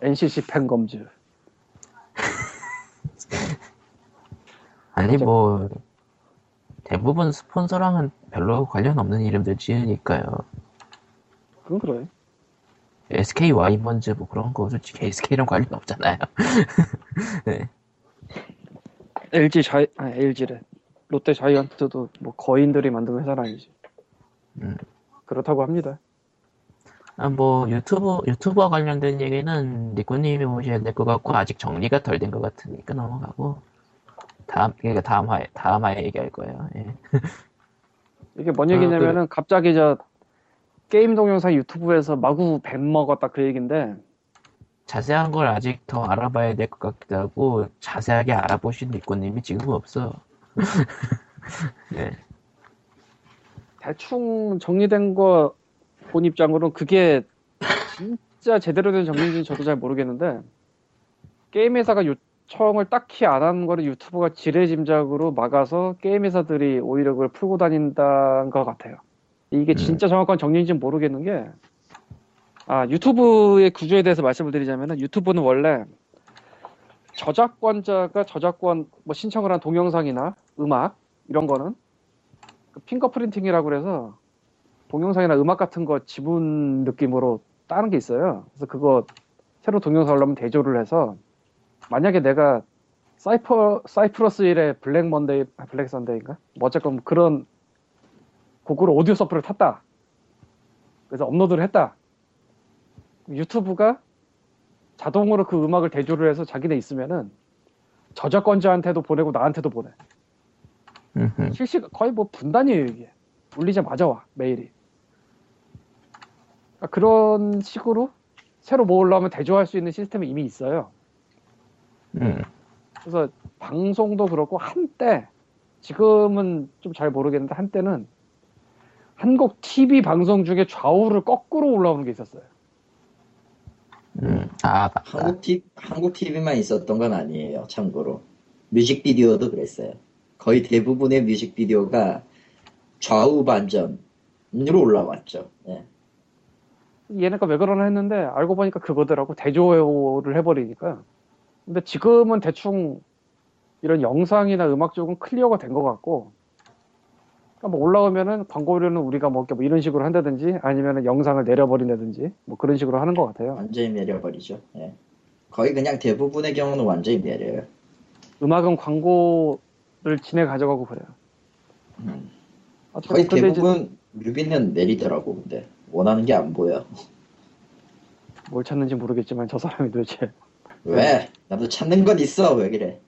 엔씨씨 팬검즈. 아니 뭐 대부분 스폰서랑은 별로 관련 없는 이름들 지으니까요. 그건 그래. 에스케이 와이번즈 뭐 그런 거 솔직히 에스케이랑 관련 없잖아요. 네. 엘지 자이 아 엘지래. 롯데 자이언트도 뭐 거인들이 만든 회사는 아니지. 음. 그렇다고 합니다. 아 뭐 유튜브 유튜버 관련된 얘기는 니꾸님이 보셔야 될 것 같고 아직 정리가 덜 된 것 같으니까 넘어가고. 다음, 그러니까 다음 화에, 다음 화에 얘기할 거예요. 예. 이게 뭔 얘기냐면은, 갑자기 저, 게임 동영상 유튜브에서 마구 뱀 먹었다 그 얘기인데, 자세한 걸 아직 더 알아봐야 될 것 같기도 하고, 자세하게 알아보신 니꼬님이 지금 없어. 예. 대충 정리된 거 본 입장으로는 그게 진짜 제대로 된 정리인지는 저도 잘 모르겠는데, 게임 회사가 요, 청을 딱히 안 하는 거를 유튜브가 지레짐작으로 막아서 게임 회사들이 오히려 그걸 풀고 다닌다는 것 같아요. 이게 진짜 정확한 정리인지는 모르겠는 게, 아, 유튜브의 구조에 대해서 말씀을 드리자면, 유튜브는 원래 저작권자가 저작권 뭐 신청을 한 동영상이나 음악, 이런 거는 그 핑거프린팅이라고 그래서 동영상이나 음악 같은 거 지분 느낌으로 따는 게 있어요. 그래서 그거 새로 동영상 올라오면 대조를 해서, 만약에 내가 사이퍼, 사이프러스 일의 블랙 먼데이, 블랙 선데이인가? 뭐 어쨌건 그런 곡으로 오디오 서프를 탔다. 그래서 업로드를 했다. 유튜브가 자동으로 그 음악을 대조를 해서 자기네 있으면은 저작권자한테도 보내고 나한테도 보내. 실시간, 거의 뭐 분단이에요, 이게. 울리자마자 와, 메일이. 그러니까 그런 식으로 새로 뭐 올라오면 대조할 수 있는 시스템이 이미 있어요. 음. 그래서 방송도 그렇고 한때 지금은 좀 잘 모르겠는데 한때는 한국 티비 방송 중에 좌우를 거꾸로 올라오는 게 있었어요. 음. 아 한국 티 한국 티비만 있었던 건 아니에요. 참고로 뮤직비디오도 그랬어요. 거의 대부분의 뮤직비디오가 좌우 반전으로 올라왔죠. 네. 얘네가 왜 그러나 했는데 알고 보니까 그거더라고. 대조를 해버리니까. 근데 지금은 대충 이런 영상이나 음악 쪽은 클리어가 된 것 같고, 그러니까 뭐 올라오면은 광고료는 우리가 뭐 이런 식으로 한다든지 아니면은 영상을 내려버린다든지 뭐 그런 식으로 하는 것 같아요. 완전히 내려버리죠. 예. 거의 그냥 대부분의 경우는 완전히 내려요. 음악은 광고를 진행 가져가고 그래요. 음. 아, 거의 대부분 뮤비는 내리더라고. 근데 원하는 게 안 보여. 뭘 찾는지 모르겠지만 저 사람이 도대체. 왜? 나도 찾는 건 있어. 왜 그래?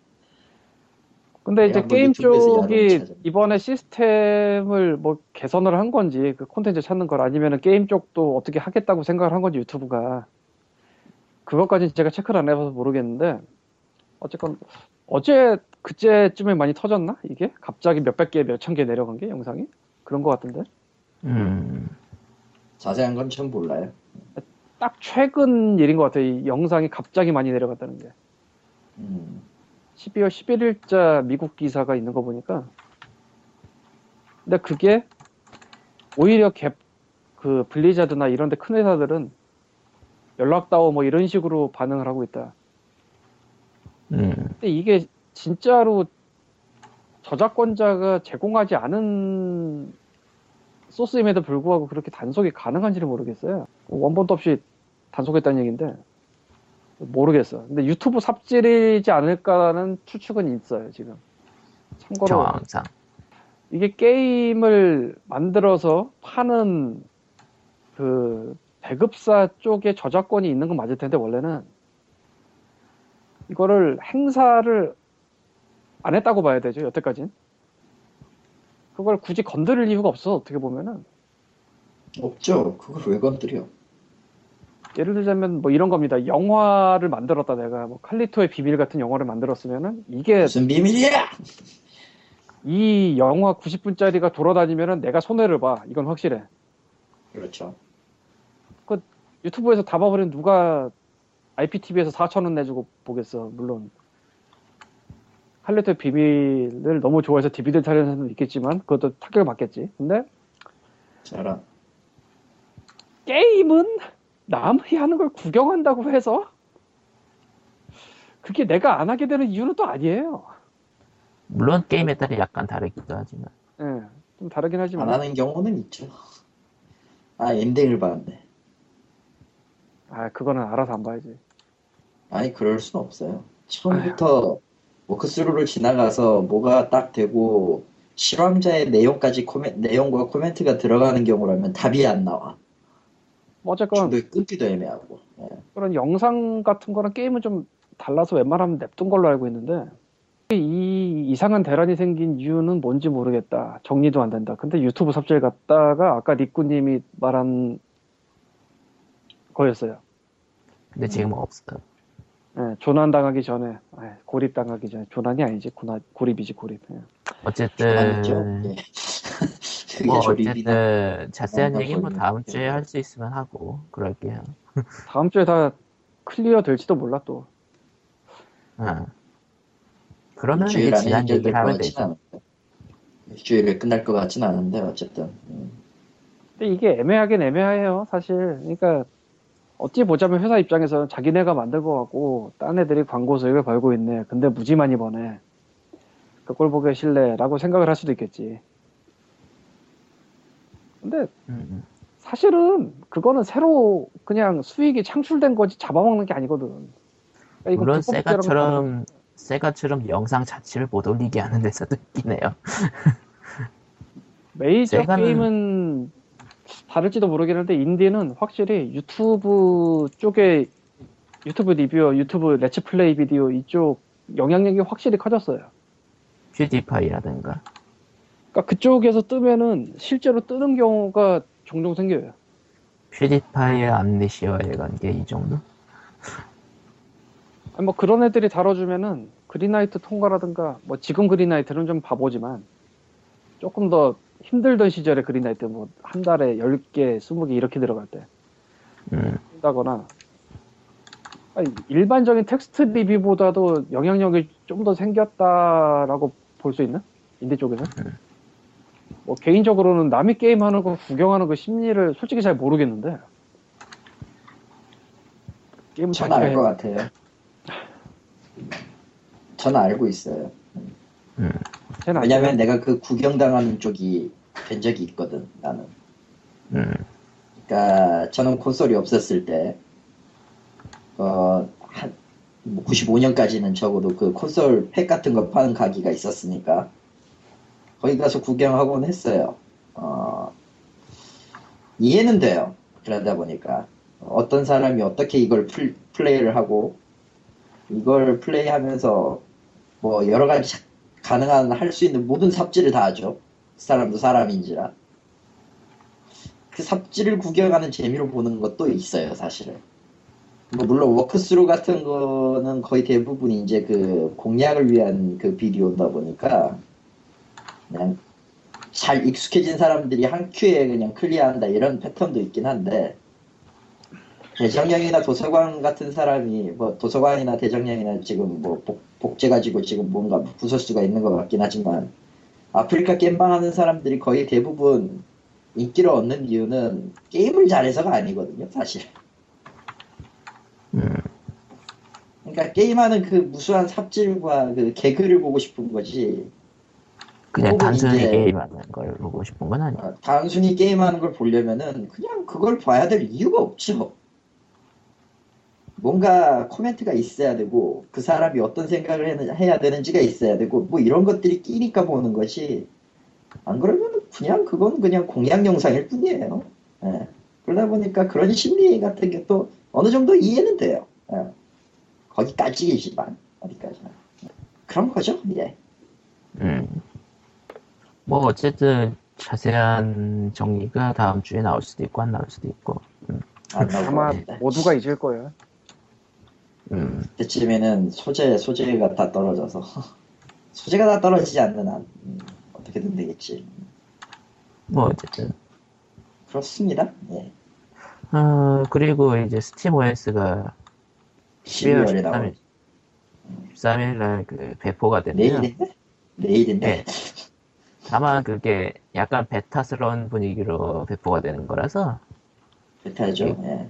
근데 이제 게임 쪽이 이번에 시스템을 뭐 개선을 한 건지 그 콘텐츠 찾는 걸 아니면은 게임 쪽도 어떻게 하겠다고 생각을 한 건지 유튜브가 그것까지는 제가 체크를 안 해봐서 모르겠는데 어쨌건 어제 그제쯤에 많이 터졌나? 이게? 갑자기 몇백 개, 몇천 개 내려간 게 영상이? 그런 것 같은데? 음... 자세한 건 전 몰라요. 딱 최근 일인 것 같아요. 이 영상이 갑자기 많이 내려갔다는 게. 음. 십이월 십일일자 미국 기사가 있는 거 보니까. 근데 그게 오히려 갭, 그 블리자드나 이런데 큰 회사들은 연락다오 뭐 이런 식으로 반응을 하고 있다. 음. 근데 이게 진짜로 저작권자가 제공하지 않은 소스임에도 불구하고 그렇게 단속이 가능한지를 모르겠어요. 원본도 없이 단속했다는 얘기인데 모르겠어. 근데 유튜브 삽질이지 않을까라는 추측은 있어요 지금. 참고로 정상. 이게 게임을 만들어서 파는 그 배급사 쪽에 저작권이 있는 건 맞을 텐데 원래는 이거를 행사를 안 했다고 봐야 되죠 여태까진. 그걸 굳이 건드릴 이유가 없어 어떻게 보면은. 없죠. 그걸 왜 건드려? 예를 들자면 뭐 이런 겁니다. 영화를 만들었다 내가 뭐 칼리토의 비밀 같은 영화를 만들었으면은 이게 무슨 비밀이야? 이 영화 구십 분짜리가 돌아다니면은 내가 손해를 봐. 이건 확실해. 그렇죠. 그 유튜브에서 다 봐버린 누가 아이피티비에서 사천 원 내주고 보겠어. 물론 칼리토의 비밀을 너무 좋아해서 디비디를 타려는 사람도 있겠지만 그것도 타격을 받겠지. 근데 잘하. 게임은 남이 하는 걸 구경한다고 해서 그게 내가 안 하게 되는 이유는 또 아니에요. 물론 게임에 따라 약간 다르기도 하지만. 예, 네, 좀 다르긴 하지만. 안 하는 경우는 있죠. 아, 엔딩을 봤는데. 아, 그거는 알아서 안 봐야지. 아니, 그럴 순 없어요. 처음부터 워크스루를 지나가서 뭐가 딱 되고 실험자의 내용까지 코멘, 내용과 코멘트가 들어가는 경우라면 답이 안 나와. 뭐 어쨌건 끊기도 애매하고. 예. 그런 영상 같은 거랑 게임은 좀 달라서 웬만하면 냅둔 걸로 알고 있는데 이 이상한 대란이 생긴 이유는 뭔지 모르겠다. 정리도 안 된다. 근데 유튜브 삽질 갔다가 아까 니꾸님이 말한 거였어요. 근데 지금 없어요. 예, 조난당하기 전에 고립당하기 전에 조난이 아니지 고나, 고립이지 고립. 예. 어쨌든 뭐 어쨌든 자세한 얘기는 뭐 다음 주에 할 수 있으면 하고 그럴게요. 다음 주에 다 클리어 될지도 몰라 또. 아. 그러면 이제 지난 얘기를 하면 되죠. 일주일에 끝날 것 같진 않은데 어쨌든. 근데 이게 애매하긴 애매해요 사실. 그러니까 어찌 보자면 회사 입장에서는 자기네가 만들 것 같고 딴 애들이 광고 수익을 벌고 있네. 근데 무지 많이 버네. 그 꼴 보기 싫네라고 생각을 할 수도 있겠지. 근데 사실은 그거는 새로 그냥 수익이 창출된 거지 잡아먹는 게 아니거든. 그러니까 물론 세가처럼 세가처럼 영상 자체를 못 올리게 하는 데서도 있긴 해요. 메이저 세가는... 게임은 다를지도 모르겠는데 인디는 확실히 유튜브 쪽에 유튜브 리뷰어, 유튜브 레츠플레이 비디오 이쪽 영향력이 확실히 커졌어요. 퓨디파이라든가. 그러니까 그쪽에서 뜨면은 실제로 뜨는 경우가 종종 생겨요. 퓨디파이의 암네시아의 관계 이 정도? 아니 뭐 그런 애들이 다뤄주면은 그린나이트 통과라든가 뭐 지금 그린나이트는 좀 바보지만 조금 더 힘들던 시절에 그린나이트 뭐 한 달에 열 개, 스무 개 이렇게 들어갈 때 음. 한다거나 일반적인 텍스트 리뷰보다도 영향력이 좀 더 생겼다라고 볼 수 있는? 인디 쪽에서? 음. 뭐 개인적으로는 남이 게임하는 거 구경하는 거 심리를 솔직히 잘 모르겠는데 게임 전 알 것 같아요. 저는 알고 있어요. 음. 왜냐면 내가 그 구경당하는 쪽이 된 적이 있거든 나는. 음. 그러니까 저는 콘솔이 없었을 때 어, 한 구십오 년까지는 적어도 그 콘솔 팩 같은 거 파는 가게가 있었으니까 거기 가서 구경하곤 했어요. 어, 이해는 돼요. 그러다 보니까 어떤 사람이 어떻게 이걸 플, 플레이를 하고 이걸 플레이하면서 뭐 여러 가지 가능한 할 수 있는 모든 삽질을 다 하죠. 사람도 사람인지라. 그 삽질을 구경하는 재미로 보는 것도 있어요, 사실은. 뭐 물론 워크스루 같은 거는 거의 대부분 이제 그 공략을 위한 그 비디오다 보니까. 그냥 잘 익숙해진 사람들이 한 큐에 그냥 클리어한다 이런 패턴도 있긴 한데 대정령이나 도서관 같은 사람이 뭐 도서관이나 대정령이나 지금 뭐 복, 복제 가지고 지금 뭔가 부설 수가 있는 것 같긴 하지만 아프리카 겜방 하는 사람들이 거의 대부분 인기를 얻는 이유는 게임을 잘해서가 아니거든요, 사실. 음. 그러니까 게임하는 그 무수한 삽질과 그 개그를 보고 싶은 거지. 그냥 단순히 이제, 게임하는 걸 보고 싶은 건 아니에요. 어, 단순히 게임하는 걸 보려면은 그냥 그걸 봐야 될 이유가 없죠. 뭔가 코멘트가 있어야 되고 그 사람이 어떤 생각을 해야 되는지가 있어야 되고 뭐 이런 것들이 끼니까 보는 것이, 안 그러면 그냥 그건 그냥 공약 영상일 뿐이에요. 예. 그러다 보니까 그런 심리 같은 게 또 어느 정도 이해는 돼요. 예. 거기까지이지만 어디까지나 그런 거죠. 예. 음. 뭐 어쨌든 자세한 정리가 다음 주에 나올 수도 있고 안 나올 수도 있고. 음. 안 아마 모두가 잊을 거예요. 음. 그때쯤에는 소재, 소재가 다 떨어져서 소재가 다 떨어지지 않는 한 음, 어떻게든 되겠지. 뭐 어쨌든 그렇습니다. 예. 어, 그리고 이제 스팀 오에스가 십이월 십삼일 나온... 십삼일날 그 배포가 됐네요. 내일인데? 내일인데? 네. 다만 그게 약간 베타스러운 분위기로 배포가 되는 거라서. 베타죠. 예. 네.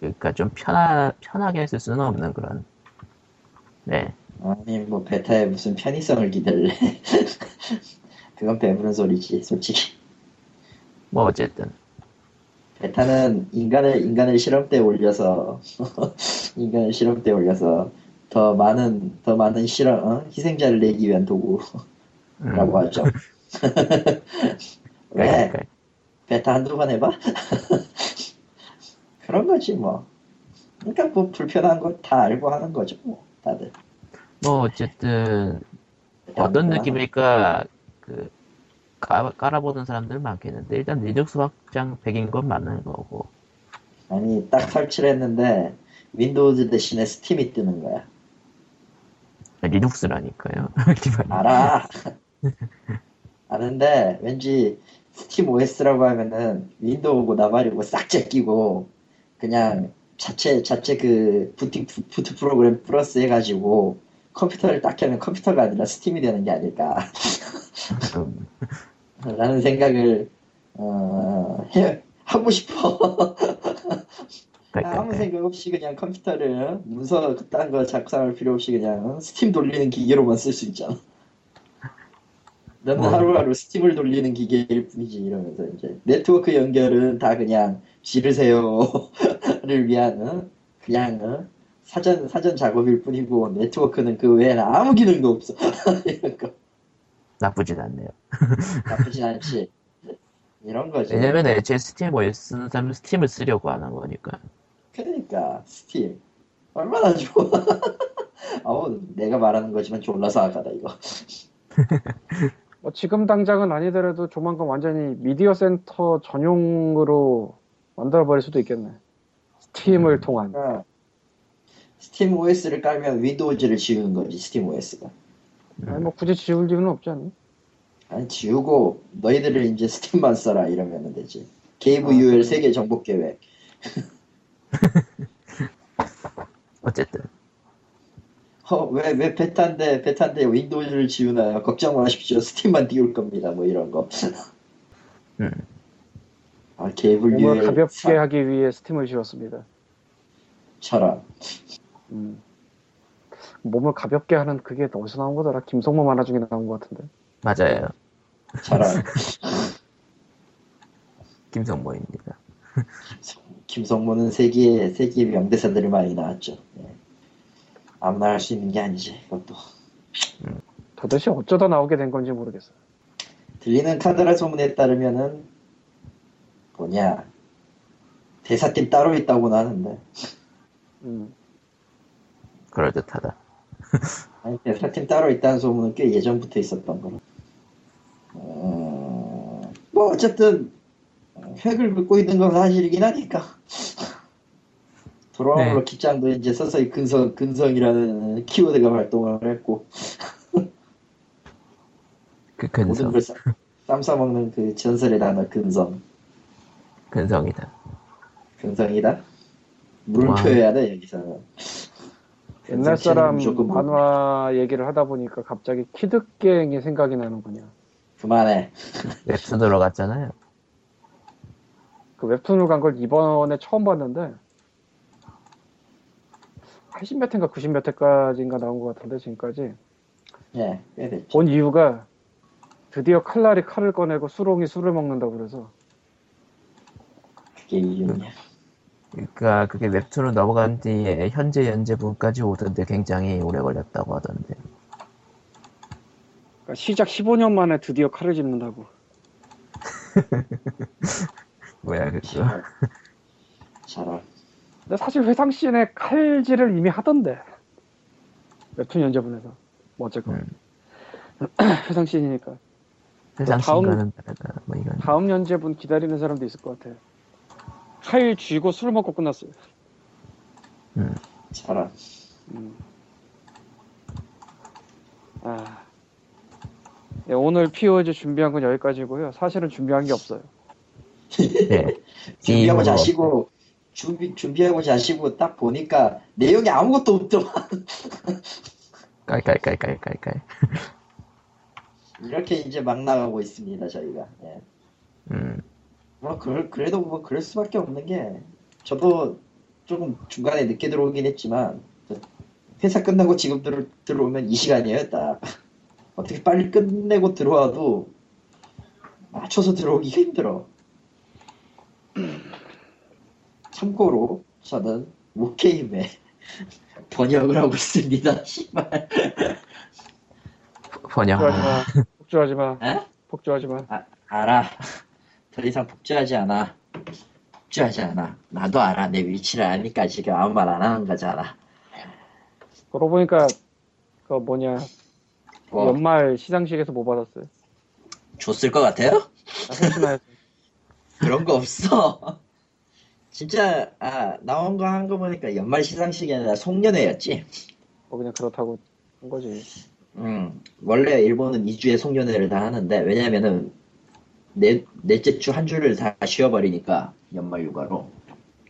그러니까 좀 편하, 편하게 쓸 수는 없는 그런. 네. 아니 뭐 베타에 무슨 편의성을 기댈래. 그건 배부른 소리지 솔직히. 뭐 어쨌든 베타는 인간을 인간을 실험대에 올려서 인간을 실험대에 올려서 더 많은 더 많은 실험 어? 희생자를 내기 위한 도구라고 음. 하죠. 왜? 그러니까. 베타 한두 번 해봐? 그런 거지 뭐. 그러니까 뭐 불편한 거 다 알고 하는 거죠 뭐 다들. 뭐 어쨌든 어떤 느낌일까 그 깔, 깔아보는 사람들 많겠는데 일단 리눅스 확장 백인 건 맞는 거고. 아니 딱 설치를 했는데 윈도우즈 대신에 스팀이 뜨는 거야. 리눅스라니까요. 알아. 아는데 왠지 스팀 오에스라고 하면은 윈도우고 나발이고 싹 제끼고 그냥 자체 자체 그 부팅 부트 프로그램 플러스 해가지고 컴퓨터를 딱 켜면 컴퓨터가 아니라 스팀이 되는 게 아닐까 라는 생각을 어, 해, 하고 싶어. 아무 생각 없이 그냥 컴퓨터를 문서 그딴 거 작성할 필요 없이 그냥 스팀 돌리는 기계로만 쓸 수 있잖아. 너는 하루하루 스팀을 돌리는 기계일 뿐이지 이러면서 이제 네트워크 연결은 다 그냥 지르세요를 위한 그냥 사전 사전 작업일 뿐이고 네트워크는 그 외에는 아무 기능도 없어. 이런 거. 나쁘진 않네요. 나쁘진 않지. 이런 거죠. 왜냐면 애초에 스팀 오에스 쓰는 사람은 스팀을 쓰려고 하는 거니까. 그러니까 스팀 얼마나 좋아. 아우 내가 말하는 거지만 졸라서 아까다 이거. 뭐 지금 당장은 아니더라도 조만간 완전히 미디어 센터 전용으로 만들어버릴 수도 있겠네. 스팀을 음, 통한. 그러니까 스팀 오에스를 깔면 윈도우즈를 지우는 거지 스팀 오에스가. 아니 뭐 굳이 지울 이유는 없지 않니? 아니 지우고 너희들을 이제 스팀만 써라 이러면 되지. 게이브 아, 뉴웰 세계 정복 계획. 어쨌든. 어, 왜, 왜 베타인데, 베타인데 윈도우즈를 지우나요? 걱정 마십시오. 스팀만 띄울 겁니다. 뭐 이런 거. 음. 아, 게이블 유엘. 가볍게 사... 하기 위해 스팀을 지웠습니다. 차라. 음. 몸을 가볍게 하는 그게 어디서 나온 거더라? 김성모 만화 중에 나온 거 같은데. 맞아요. 차라. 김성모입니다. 김성모는 세기의, 세기의 명대사들이 많이 나왔죠. 네. 아무나 할 수 있는 게 아니지, 그것도. 음. 도대체 어쩌다 나오게 된 건지 모르겠어요. 들리는 카더라 소문에 따르면은, 뭐냐, 대사팀 따로 있다고는 하는데. 음. 그럴듯하다. 아니, 대사팀 따로 있다는 소문은 꽤 예전부터 있었던 거라. 어... 뭐, 어쨌든, 획을 긋고 있는 건 사실이긴 하니까. 돌아옴으로 네. 기장도 이제 서서히 근성, 근성이라는 키워드가 발동을 했고. 그 근성. 모든 걸 쌈, 쌈 싸먹는 그 전설의 단어, 근성. 근성이다. 근성이다? 물음표해야 돼, 여기서는. 옛날 사람 만화 물음표. 얘기를 하다 보니까 갑자기 키드갱이 생각이 나는군요. 그만해. 웹툰으로 갔잖아요. 그 웹툰으로 간 걸 이번에 처음 봤는데 팔십 몇 회인가 구십 몇 회까지인가 나온 것 같은데 지금까지. 예, 꽤 됐지. 본 이유가 드디어 칼날이 칼을 꺼내고 수롱이 술을 먹는다고 그래서. 그게 이유냐. 그러니까 그게 웹툰으로 넘어간 뒤에 현재 연재분까지 오던데 굉장히 오래 걸렸다고 하던데. 그러니까 시작 십오 년 만에 드디어 칼을 집는다고. 뭐야 그쵸? 잘하. 근데 사실 회상씬에 칼질을 이미 하던데 웹툰 연재분에서. 뭐 어쨌건 음. 회상씬이니까. 회상씬과는 다르다. 뭐 이런. 다음 연재분 기다리는 사람도 있을 것 같아요. 칼 쥐고 술 먹고 끝났어요. 음. 잘하. 음. 아. 네, 오늘 피오즈 준비한 건 여기까지고요. 사실은 준비한 게 없어요. 네. 준비하고 자시고 준비 준비하고 자시고 딱 보니까 내용이 아무것도 없더만. 깔깔깔깔깔깔. 이렇게 이제 막 나가고 있습니다 저희가. 예. 음. 뭐 그럴 그래도 뭐 그럴 수밖에 없는 게 저도 조금 중간에 늦게 들어오긴 했지만 회사 끝나고 지금 들어 들어오면 이 시간이에요 딱. 어떻게 빨리 끝내고 들어와도 맞춰서 들어오기가 힘들어. 참고로 저는 모게임에 번역을 하고 있습니다. 씨발. 번역. 폭주하지 마. 어? 폭주하지 마. 아, 알아. 더 이상 폭주하지 않아. 폭주하지 않아. 나도 알아. 내 위치를 아니까 지금 아무 말 안 하는 거잖아. 그러고 보니까 그 뭐냐. 어. 연말 시상식에서 뭐 받았어요? 줬을 것 같아요? 아, 그런 거 없어. 진짜 아 나온 거 한 거 보니까 연말 시상식이 아니라 송년회였지. 뭐 그냥 그렇다고 한 거지. 음 원래 일본은 이 주에 송년회를 다 하는데 왜냐면은 넷 넷째 주 한 주를 다 쉬어버리니까 연말 휴가로.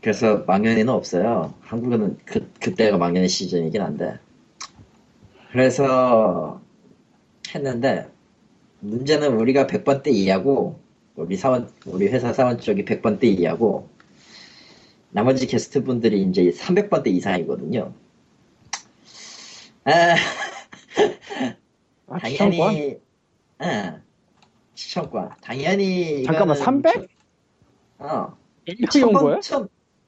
그래서 망연회는 없어요. 한국은 그 그때가 망연회 시즌이긴 한데. 그래서. 했는데 문제는 우리가 백 번 때 이하고 우리 사원 우리 회사 사원 쪽이 백 번 때 이하고 나머지 게스트 분들이 이제 삼백 번 때 이상이거든요. 아, 아 당연히 아, 추천권 당연히 잠깐만 삼백? 어 일찍 온 거야?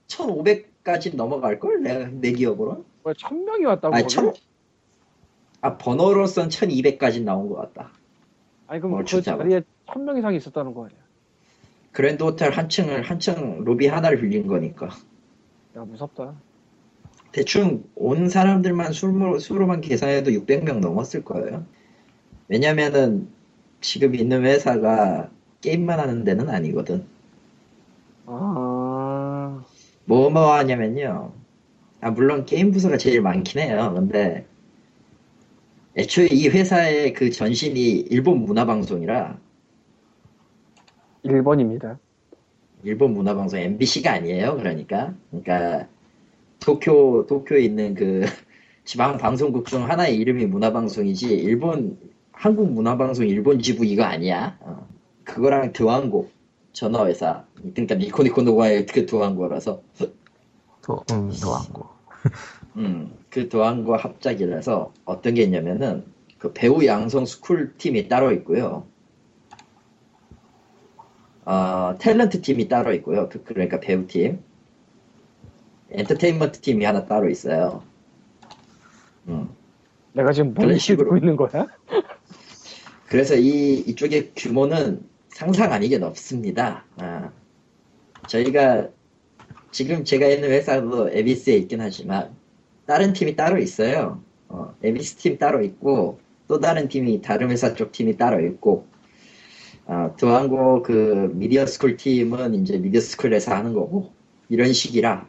천오백까지 넘어갈 걸 내 내 기억으로. 왜 천 명이 왔다고? 아니, 천... 아 번호로선 천이백까지 나온 것 같다. 아니 그럼 그 자리에 천 명 이상이 있었다는 거 아니야? 그랜드 호텔 한 층을 한층 로비 하나를 빌린 거니까. 야 무섭다. 대충 온 사람들만 수로, 수로만 계산해도 육백 명 넘었을 거예요. 왜냐면은 지금 있는 회사가 게임만 하는 데는 아니거든. 아 뭐 뭐 하냐면요. 아 물론 게임 부서가 제일 많긴 해요. 근데 애초에 이 회사의 그 전신이 일본 문화방송이라. 일본입니다. 일본 문화방송 엠비씨가 아니에요. 그러니까 그러니까 도쿄 도쿄에 있는 그 지방 방송국 중 하나의 이름이 문화방송이지 일본 한국 문화방송 일본 지부 이거 아니야. 어. 그거랑 드왕고 전화회사 그러니까 니코니코노가의 그 드왕고라서. 도, 음, 드왕고. 음, 그 도안과 합작이라서 어떤 게 있냐면은 그 배우 양성 스쿨 팀이 따로 있고요. 어, 탤런트 팀이 따로 있고요. 그, 그러니까 배우 팀, 엔터테인먼트 팀이 하나 따로 있어요. 음. 내가 지금 뭔 식으로 듣고 있는 거야? 그래서 이 이쪽의 규모는 상상 아니게 높습니다. 아, 저희가 지금 제가 있는 회사도 에비스에 있긴 하지만 다른 팀이 따로 있어요. 어, 에비스 팀 따로 있고 또 다른 팀이 다른 회사 쪽 팀이 따로 있고 어, 도안고 그 미디어스쿨 팀은 이제 미디어스쿨에서 하는 거고 이런 식이라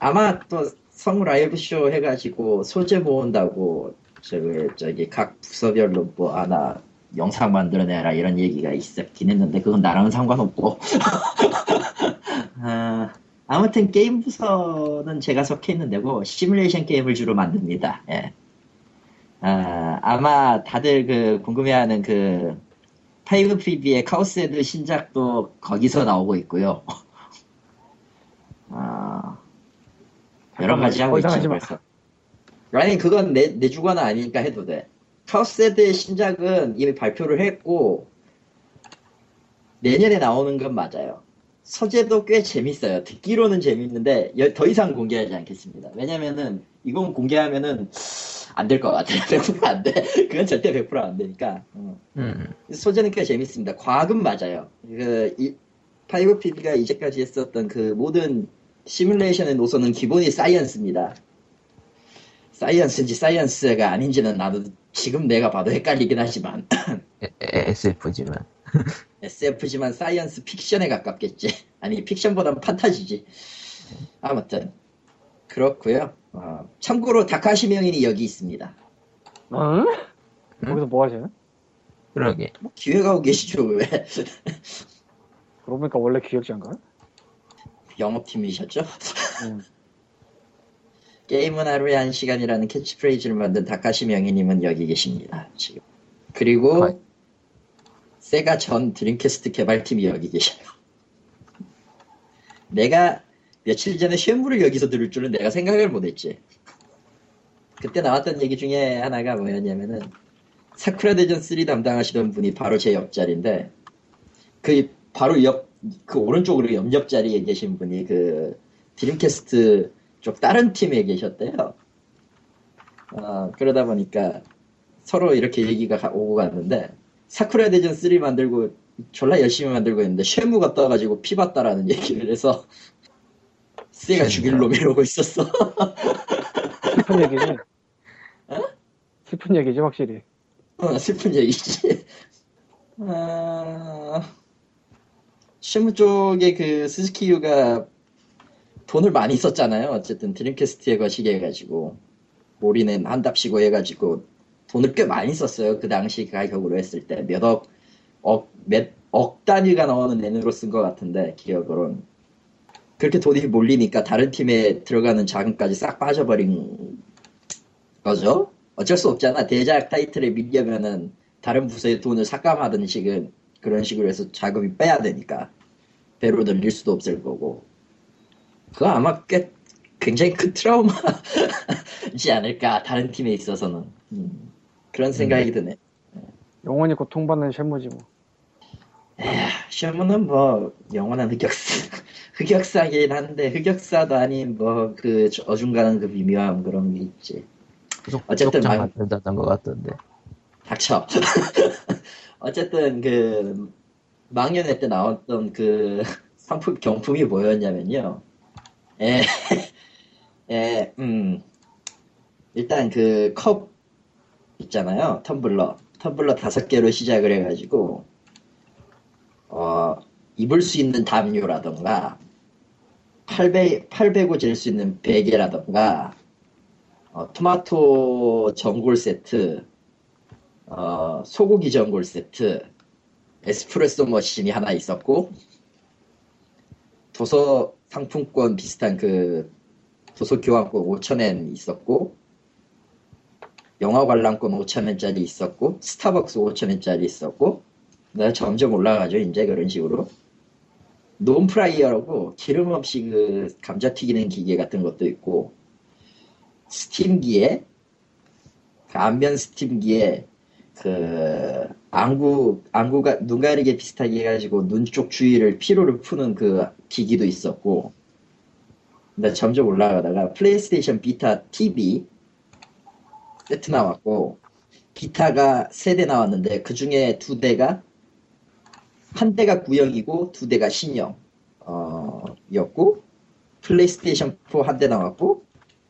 아마 또 성 라이브쇼 해가지고 소재 모은다고 저기 저기 각 부서별로 뭐 하나 영상 만들어내라 이런 얘기가 있었긴 했는데 그건 나랑은 상관없고 아. 아무튼 게임 부서는 제가 속해 있는 데고 시뮬레이션 게임을 주로 만듭니다. 예. 아, 아마 다들 그 궁금해하는 그 파이브 피비의 카오스헤드 신작도 거기서 나오고 있고요. 아 여러 가지 하고 있지 벌써. 라인 그건 내, 내 주관은 아니니까 해도 돼. 카우세드의 신작은 이미 발표를 했고 내년에 나오는 건 맞아요. 서재도 꽤 재밌어요. 듣기로는 재밌는데 더 이상 공개하지 않겠습니다. 왜냐면은 이건 공개하면은 안 될 것 같아요. 백 퍼센트 안 돼. 그건 절대 백 퍼센트 안 되니까. 어. 음. 소재는 꽤 재밌습니다. 과학은 맞아요. 그 이, 파이브피디가 이제까지 했었던 그 모든 시뮬레이션의 노선은 기본이 사이언스입니다. 사이언스인지 사이언스가 아닌지는 나도 지금 내가 봐도 헷갈리긴 하지만 에스에프지만 에스에프지만 사이언스 픽션에 가깝겠지. 아니 픽션보다는 판타지지. 아무튼 그렇고요. 어, 참고로 다카시 명인이 여기 있습니다. 어? 응? 거기서 뭐 하시나? 그러게. 뭐 기획하고 계시죠 왜? 그러고 보니까 원래 기획자인가? 영업팀이셨죠? 응. 게임은 하루에 한 시간이라는 캐치프레이즈를 만든 다카시 명인님은 여기 계십니다 지금. 그리고 아. 세가 전 드림캐스트 개발팀이 여기 계셔요. 내가 며칠 전에 쉐무를 여기서 들을 줄은 내가 생각을 못했지. 그때 나왔던 얘기 중에 하나가 뭐였냐면은 사쿠라 대전 삼 담당하시던 분이 바로 제 옆자리인데 그 바로 옆 그 오른쪽으로 옆옆자리에 계신 분이 그 드림캐스트 쪽 다른 팀에 계셨대요. 어, 그러다 보니까 서로 이렇게 얘기가 가, 오고 갔는데 사쿠라 대전 삼 만들고 졸라 열심히 만들고 있는데 쉐무가 떠가지고 피봤다라는 얘기를 해서 쓰이가 죽일 놈 이러고 있었어. 슬픈 얘기지. 어? 슬픈 얘기지 확실히. 어 슬픈 얘기지. 아... 쉐무 쪽에 그 스즈키유가 돈을 많이 썼잖아요. 어쨌든 드림캐스트에 거시게 해가지고 몰이는 한답시고 해가지고 돈을 꽤 많이 썼어요. 그 당시 가격으로 했을 때 몇 억, 억, 몇 억 단위가 나오는 낸으로 쓴 것 같은데 기억으론. 그렇게 돈이 몰리니까 다른 팀에 들어가는 자금까지 싹 빠져버린 거죠. 어쩔 수 없잖아. 대작 타이틀에 밀려면은 다른 부서에 돈을 삭감하던 식은 그런 식으로 해서 자금이 빼야 되니까 배로 늘릴 수도 없을 거고. 그거 아마 꽤 굉장히 큰 트라우마지 않을까. 다른 팀에 있어서는. 음, 그런 생각이 음. 드네. 영원히 고통받는 셰무지 뭐. 에휴, 셰무는 뭐 영원한 흑역사. 흑역사긴 한데 흑역사도 아닌 뭐 그 어중간한 그 미묘함 그런 게 있지. 어쨌든 막 된다던 것 같던데. 닥쳐. 어쨌든 그 망연회 때 나왔던 그 상품 경품이 뭐였냐면요. 에, 에, 음, 일단 그 컵 있잖아요. 텀블러, 텀블러 다섯 개로 시작을 해가지고 어 입을 수 있는 담요라던가. 팔배, 팔배고 잴 수 있는 베개라던가, 어, 토마토 전골 세트, 어, 소고기 전골 세트, 에스프레소 머신이 하나 있었고, 도서 상품권 비슷한 그 도서 교환권 오천 엔 있었고, 영화 관람권 오천 엔짜리 있었고, 스타벅스 오천 엔짜리 있었고, 내가 점점 올라가죠, 이제 그런 식으로. 논프라이어라고 기름 없이 그 감자 튀기는 기계 같은 것도 있고 스팀기에 그 안면 스팀기에 그 안구 안구가 눈 가리개 비슷하게 해가지고 눈 쪽 주위를 피로를 푸는 그 기기도 있었고. 근데 점점 올라가다가 플레이스테이션 비타 티비 세트 나왔고 기타가 세 대 나왔는데 그 중에 두 대가 한 대가 구형이고 두 대가 신형 어, 였고 플레이스테이션 사 한 대 나왔고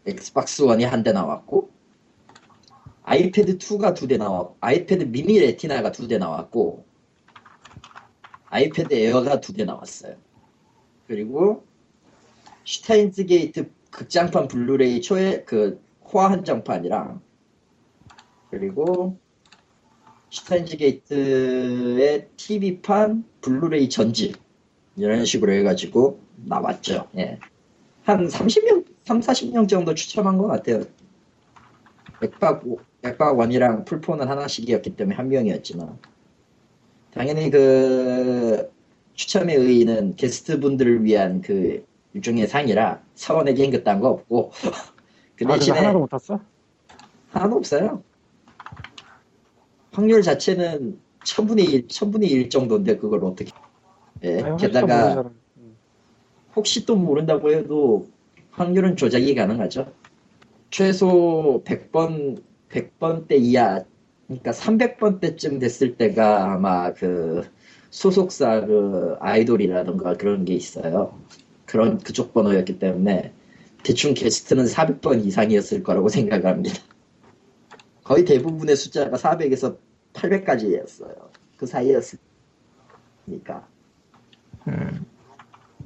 엑스박스 일이 한 대 나왔고 아이패드 이가 두 대 나왔고 아이패드 미니 레티나가 두 대 나왔고 아이패드 에어가 두 대 나왔어요. 그리고 슈타인즈 게이트 극장판 블루레이 초에 그 코아 한정판이랑 그리고 슈타인즈 게이트의 티비판 블루레이 전집 이런 식으로 해가지고 나왔죠. 예. 한 삼십 명, 삼사십 명 정도 추첨한 것 같아요. 액박원이랑 풀포는 하나씩이었기 때문에 한 명이었지만 당연히 그 추첨의 의의는 게스트분들을 위한 그 일종의 상이라 서원의 게임 그딴 거 없고 그 대신에 아, 하나도 못 탔어? 하나도 없어요. 확률 자체는 천분의 일, 천분의 일 정도인데 그걸 어떻게 예, 아니, 게다가 혹시 또, 혹시 또 모른다고 해도 확률은 조작이 가능하죠. 최소 백 번, 백 번대 이하, 그러니까 삼백 번대쯤 됐을 때가 아마 그 소속사 그 아이돌이라던가 그런 게 있어요. 그런 그쪽 번호였기 때문에 대충 게스트는 사백 번 이상이었을 거라고 생각합니다. 거의 대부분의 숫자가 사백에서 팔백까지였어요. 그 사이였으니까. 음.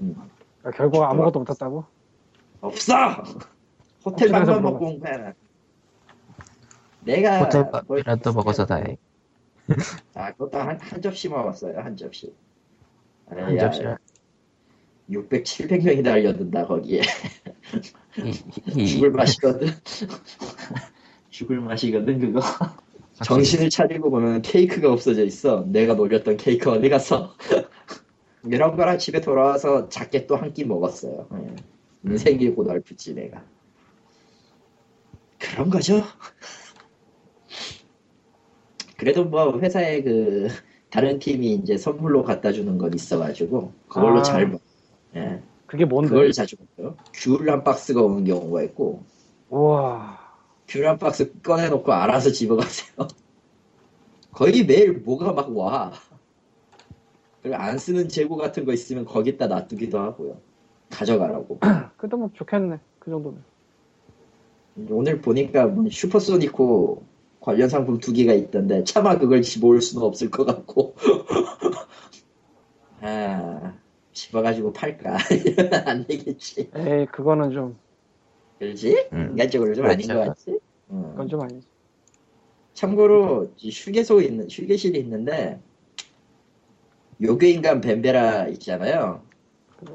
음. 그러니까 결국 아무것도 못했다고? 없어! 호텔 밥만 먹고 온 거야. 내가 호텔 밥이라도 먹어서 다행. 아, 그것도 한, 한 접시 먹었어요. 한 접시. 아니, 한 접시. 육백, 칠백 명이 달려든다 거기에. 죽을 맛이거든. 죽을 맛이거든 그거. 정신을 차리고 보면 케이크가 없어져 있어. 내가 노렸던 케이크 어디 갔어? 이런 거랑 집에 돌아와서 작게 또 한 끼 먹었어요. 예. 인생이고 넓지 내가. 그런 거죠. 그래도 뭐 회사에 그 다른 팀이 이제 선물로 갖다 주는 건 있어가지고 그걸로 아, 잘 먹. 예. 그게 뭔데? 그걸 자주 먹어요. 귤 한 박스가 오는 경우가 있고. 우와. 귤 한 박스 꺼내놓고 알아서 집어가세요. 거의 매일 뭐가 막 와. 그리고 안 쓰는 재고 같은 거 있으면 거기다 놔두기도 하고요. 가져가라고. 그래도 뭐 좋겠네. 그 정도면. 오늘 보니까 뭐 슈퍼소니코 관련 상품 두 개가 있던데 차마 그걸 집어올 수는 없을 것 같고. 아, 집어가지고 팔까? 이러면 안 되겠지. 에이, 그거는 좀. 그렇지? 음. 인간적으로 좀 아닌 것 같지? 음. 그건 좀 아니지. 참고로 휴게소 있는 휴게실이 있는데 요괴인간 벤베라 있잖아요.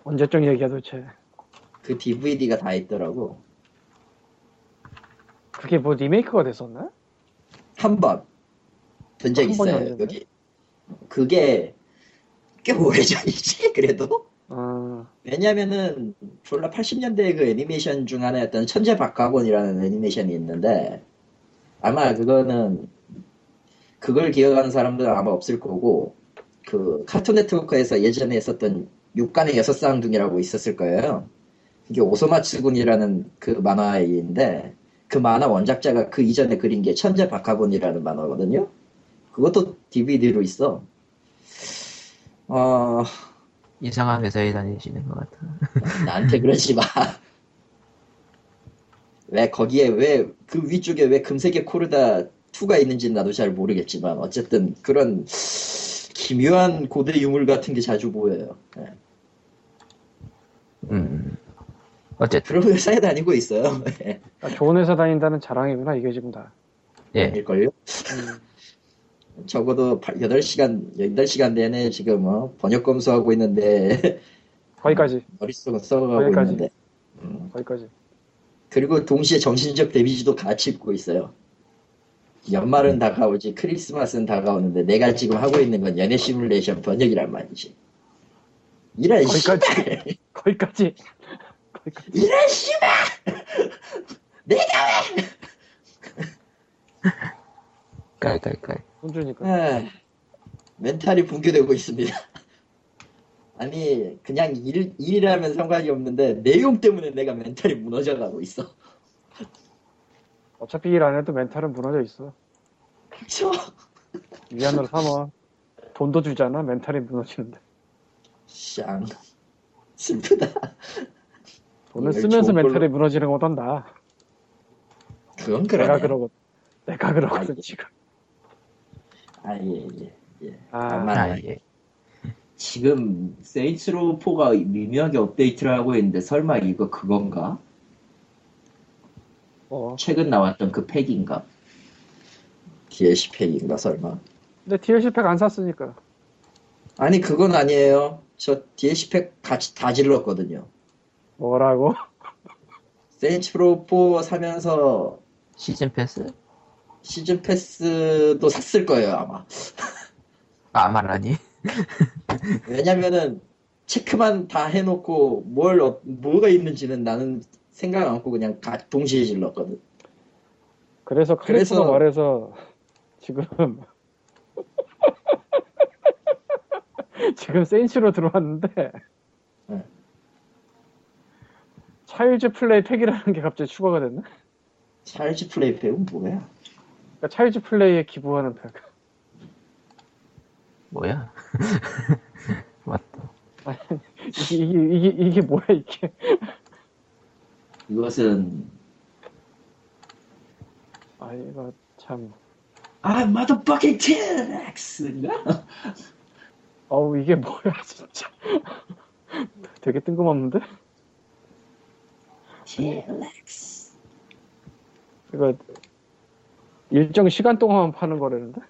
언제쯤 얘기야 도대체? 그 디브이디가 다 있더라고. 그게 뭐 리메이크가 됐었나? 한 번 된 적 있어요. 여기 그게 꽤 오래전이지 그래도. 아... 왜냐면은 졸라 팔십 년대의 그 애니메이션 중 하나였던 천재 박학원이라는 애니메이션이 있는데 아마 그거는 그걸 기억하는 사람들은 아마 없을 거고 그 카툰 네트워크에서 예전에 했었던 육간의 여섯 쌍둥이라고 있었을 거예요. 이게 오소마츠군이라는 그 만화인데 그 만화 원작자가 그 이전에 그린 게 천재 박학원이라는 만화거든요. 그것도 디브이디로 있어. 어... 이상한 회사에 다니시는 것 같아. 나한테 그러지 마. 왜 거기에 왜 그 위쪽에 왜 금색의 코르다 이가 있는지는 나도 잘 모르겠지만 어쨌든 그런 기묘한 고대 유물 같은 게 자주 보여요. 네. 음. 어쨌든 그런 회사에 다니고 있어요. 네. 아, 좋은 회사 다닌다는 자랑이구나 이게 지금 다. 예. 일걸요? 음. 적어도 여덟 시간, 여덟 시간 내내 지금 어, 번역 검수하고 있는데 거기까지 머릿속은 썩어가고 거기까지. 있는데 음. 거기까지 그리고 동시에 정신적 데미지도 같이 입고 있어요. 연말은 음. 다가오지 크리스마스는 다가오는데 내가 지금 하고 있는 건 연애 시뮬레이션 번역이란 말이지. 이런 거기까지. 씨발 거기까지 거기까지 이런 씨발 내가 왜 깔깔깔 혼주니까 멘탈이 붕괴되고 있습니다. 아니 그냥 일, 일이라면 상관이 없는데 내용 때문에 내가 멘탈이 무너져가고 있어. 어차피 일 안 해도 멘탈은 무너져 있어. 그쵸? 위안으로 삼아. 돈도 주잖아. 멘탈이 무너지는데 샹 슬프다. 돈을 쓰면서 멘탈이 걸로... 무너지는 거던다. 그건 그러네. 내가 그러고 내가 그러거든 지금. 아예예 예. 예. 다만 아, 예. 지금 세인츠 로우 사가 미묘하게 업데이트를 하고 있는데 설마 이거 그건가? 어. 최근 나왔던 그 팩인가? 디엘씨 팩인가 설마? 근데 디엘씨 팩 안 샀으니까. 아니 그건 아니에요. 저 디엘씨 팩 같이 다 질렀거든요. 뭐라고? 세인츠 로우 사 사면서 시즌 패스? 시즌 패스도 샀을 거예요 아마. 아마라니? 왜냐면은 체크만 다 해놓고 뭘 어, 뭐가 있는지는 나는 생각 안 하고 그냥 가, 동시에 질렀거든. 그래서 그래서 말해서 지금 지금 센시로 들어왔는데 네. 차일드 플레이 팩이라는 게 갑자기 추가가 됐네. 차일드 플레이 팩은 뭐야? 그러니까 차일드 플레이에 기부하는 팩. 뭐야? 맞다. 아니, 이게, 이게, 이게, 이게 뭐야 이게? 이것은 아 이거 참. 아 motherfucking T-Rex인가? 어우 이게 뭐야 진짜. 되게 뜬금없는데? T-Rex. 이거 일정 시간 동안 파는 거라는데?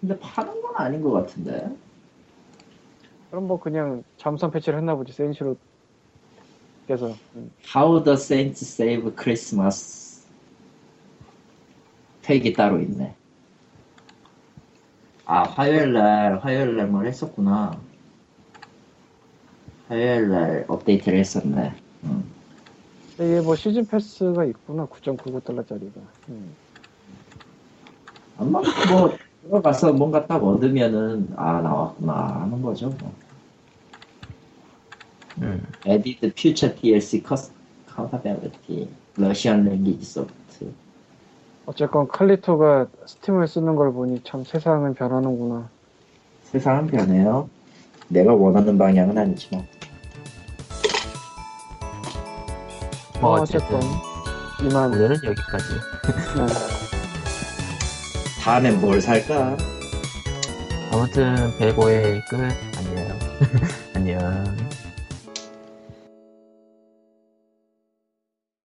근데 파는 건 아닌 것 같은데. 그럼 뭐 그냥 잠수함 패치를 했나 보지 세인츠로 그래서 How the Saints Save Christmas 팩이 따로 있네. 아 화요일날 화요일날 뭘 했었구나. 화요일날 업데이트를 했었네. 응. 근데 이게 뭐 시즌 패스가 있구나. 구 점 구구 달러짜리가 응. 아마 뭐 들어가서 뭔가 딱 얻으면은 아 나왔구나 하는 거죠. 뭐. 음. Added Future 디엘씨 Compatibility Russian Language Support. 어쨌건 칼리토가 스팀을 쓰는 걸 보니 참 세상은 변하는구나. 세상은 변해요. 내가 원하는 방향은 아니지만. 뭐 어쨌든, 어쨌든 이만 오늘은 여기까지. 네. 다음엔 뭘 살까? 아무튼 백오 회 끝. 안녕. 안녕.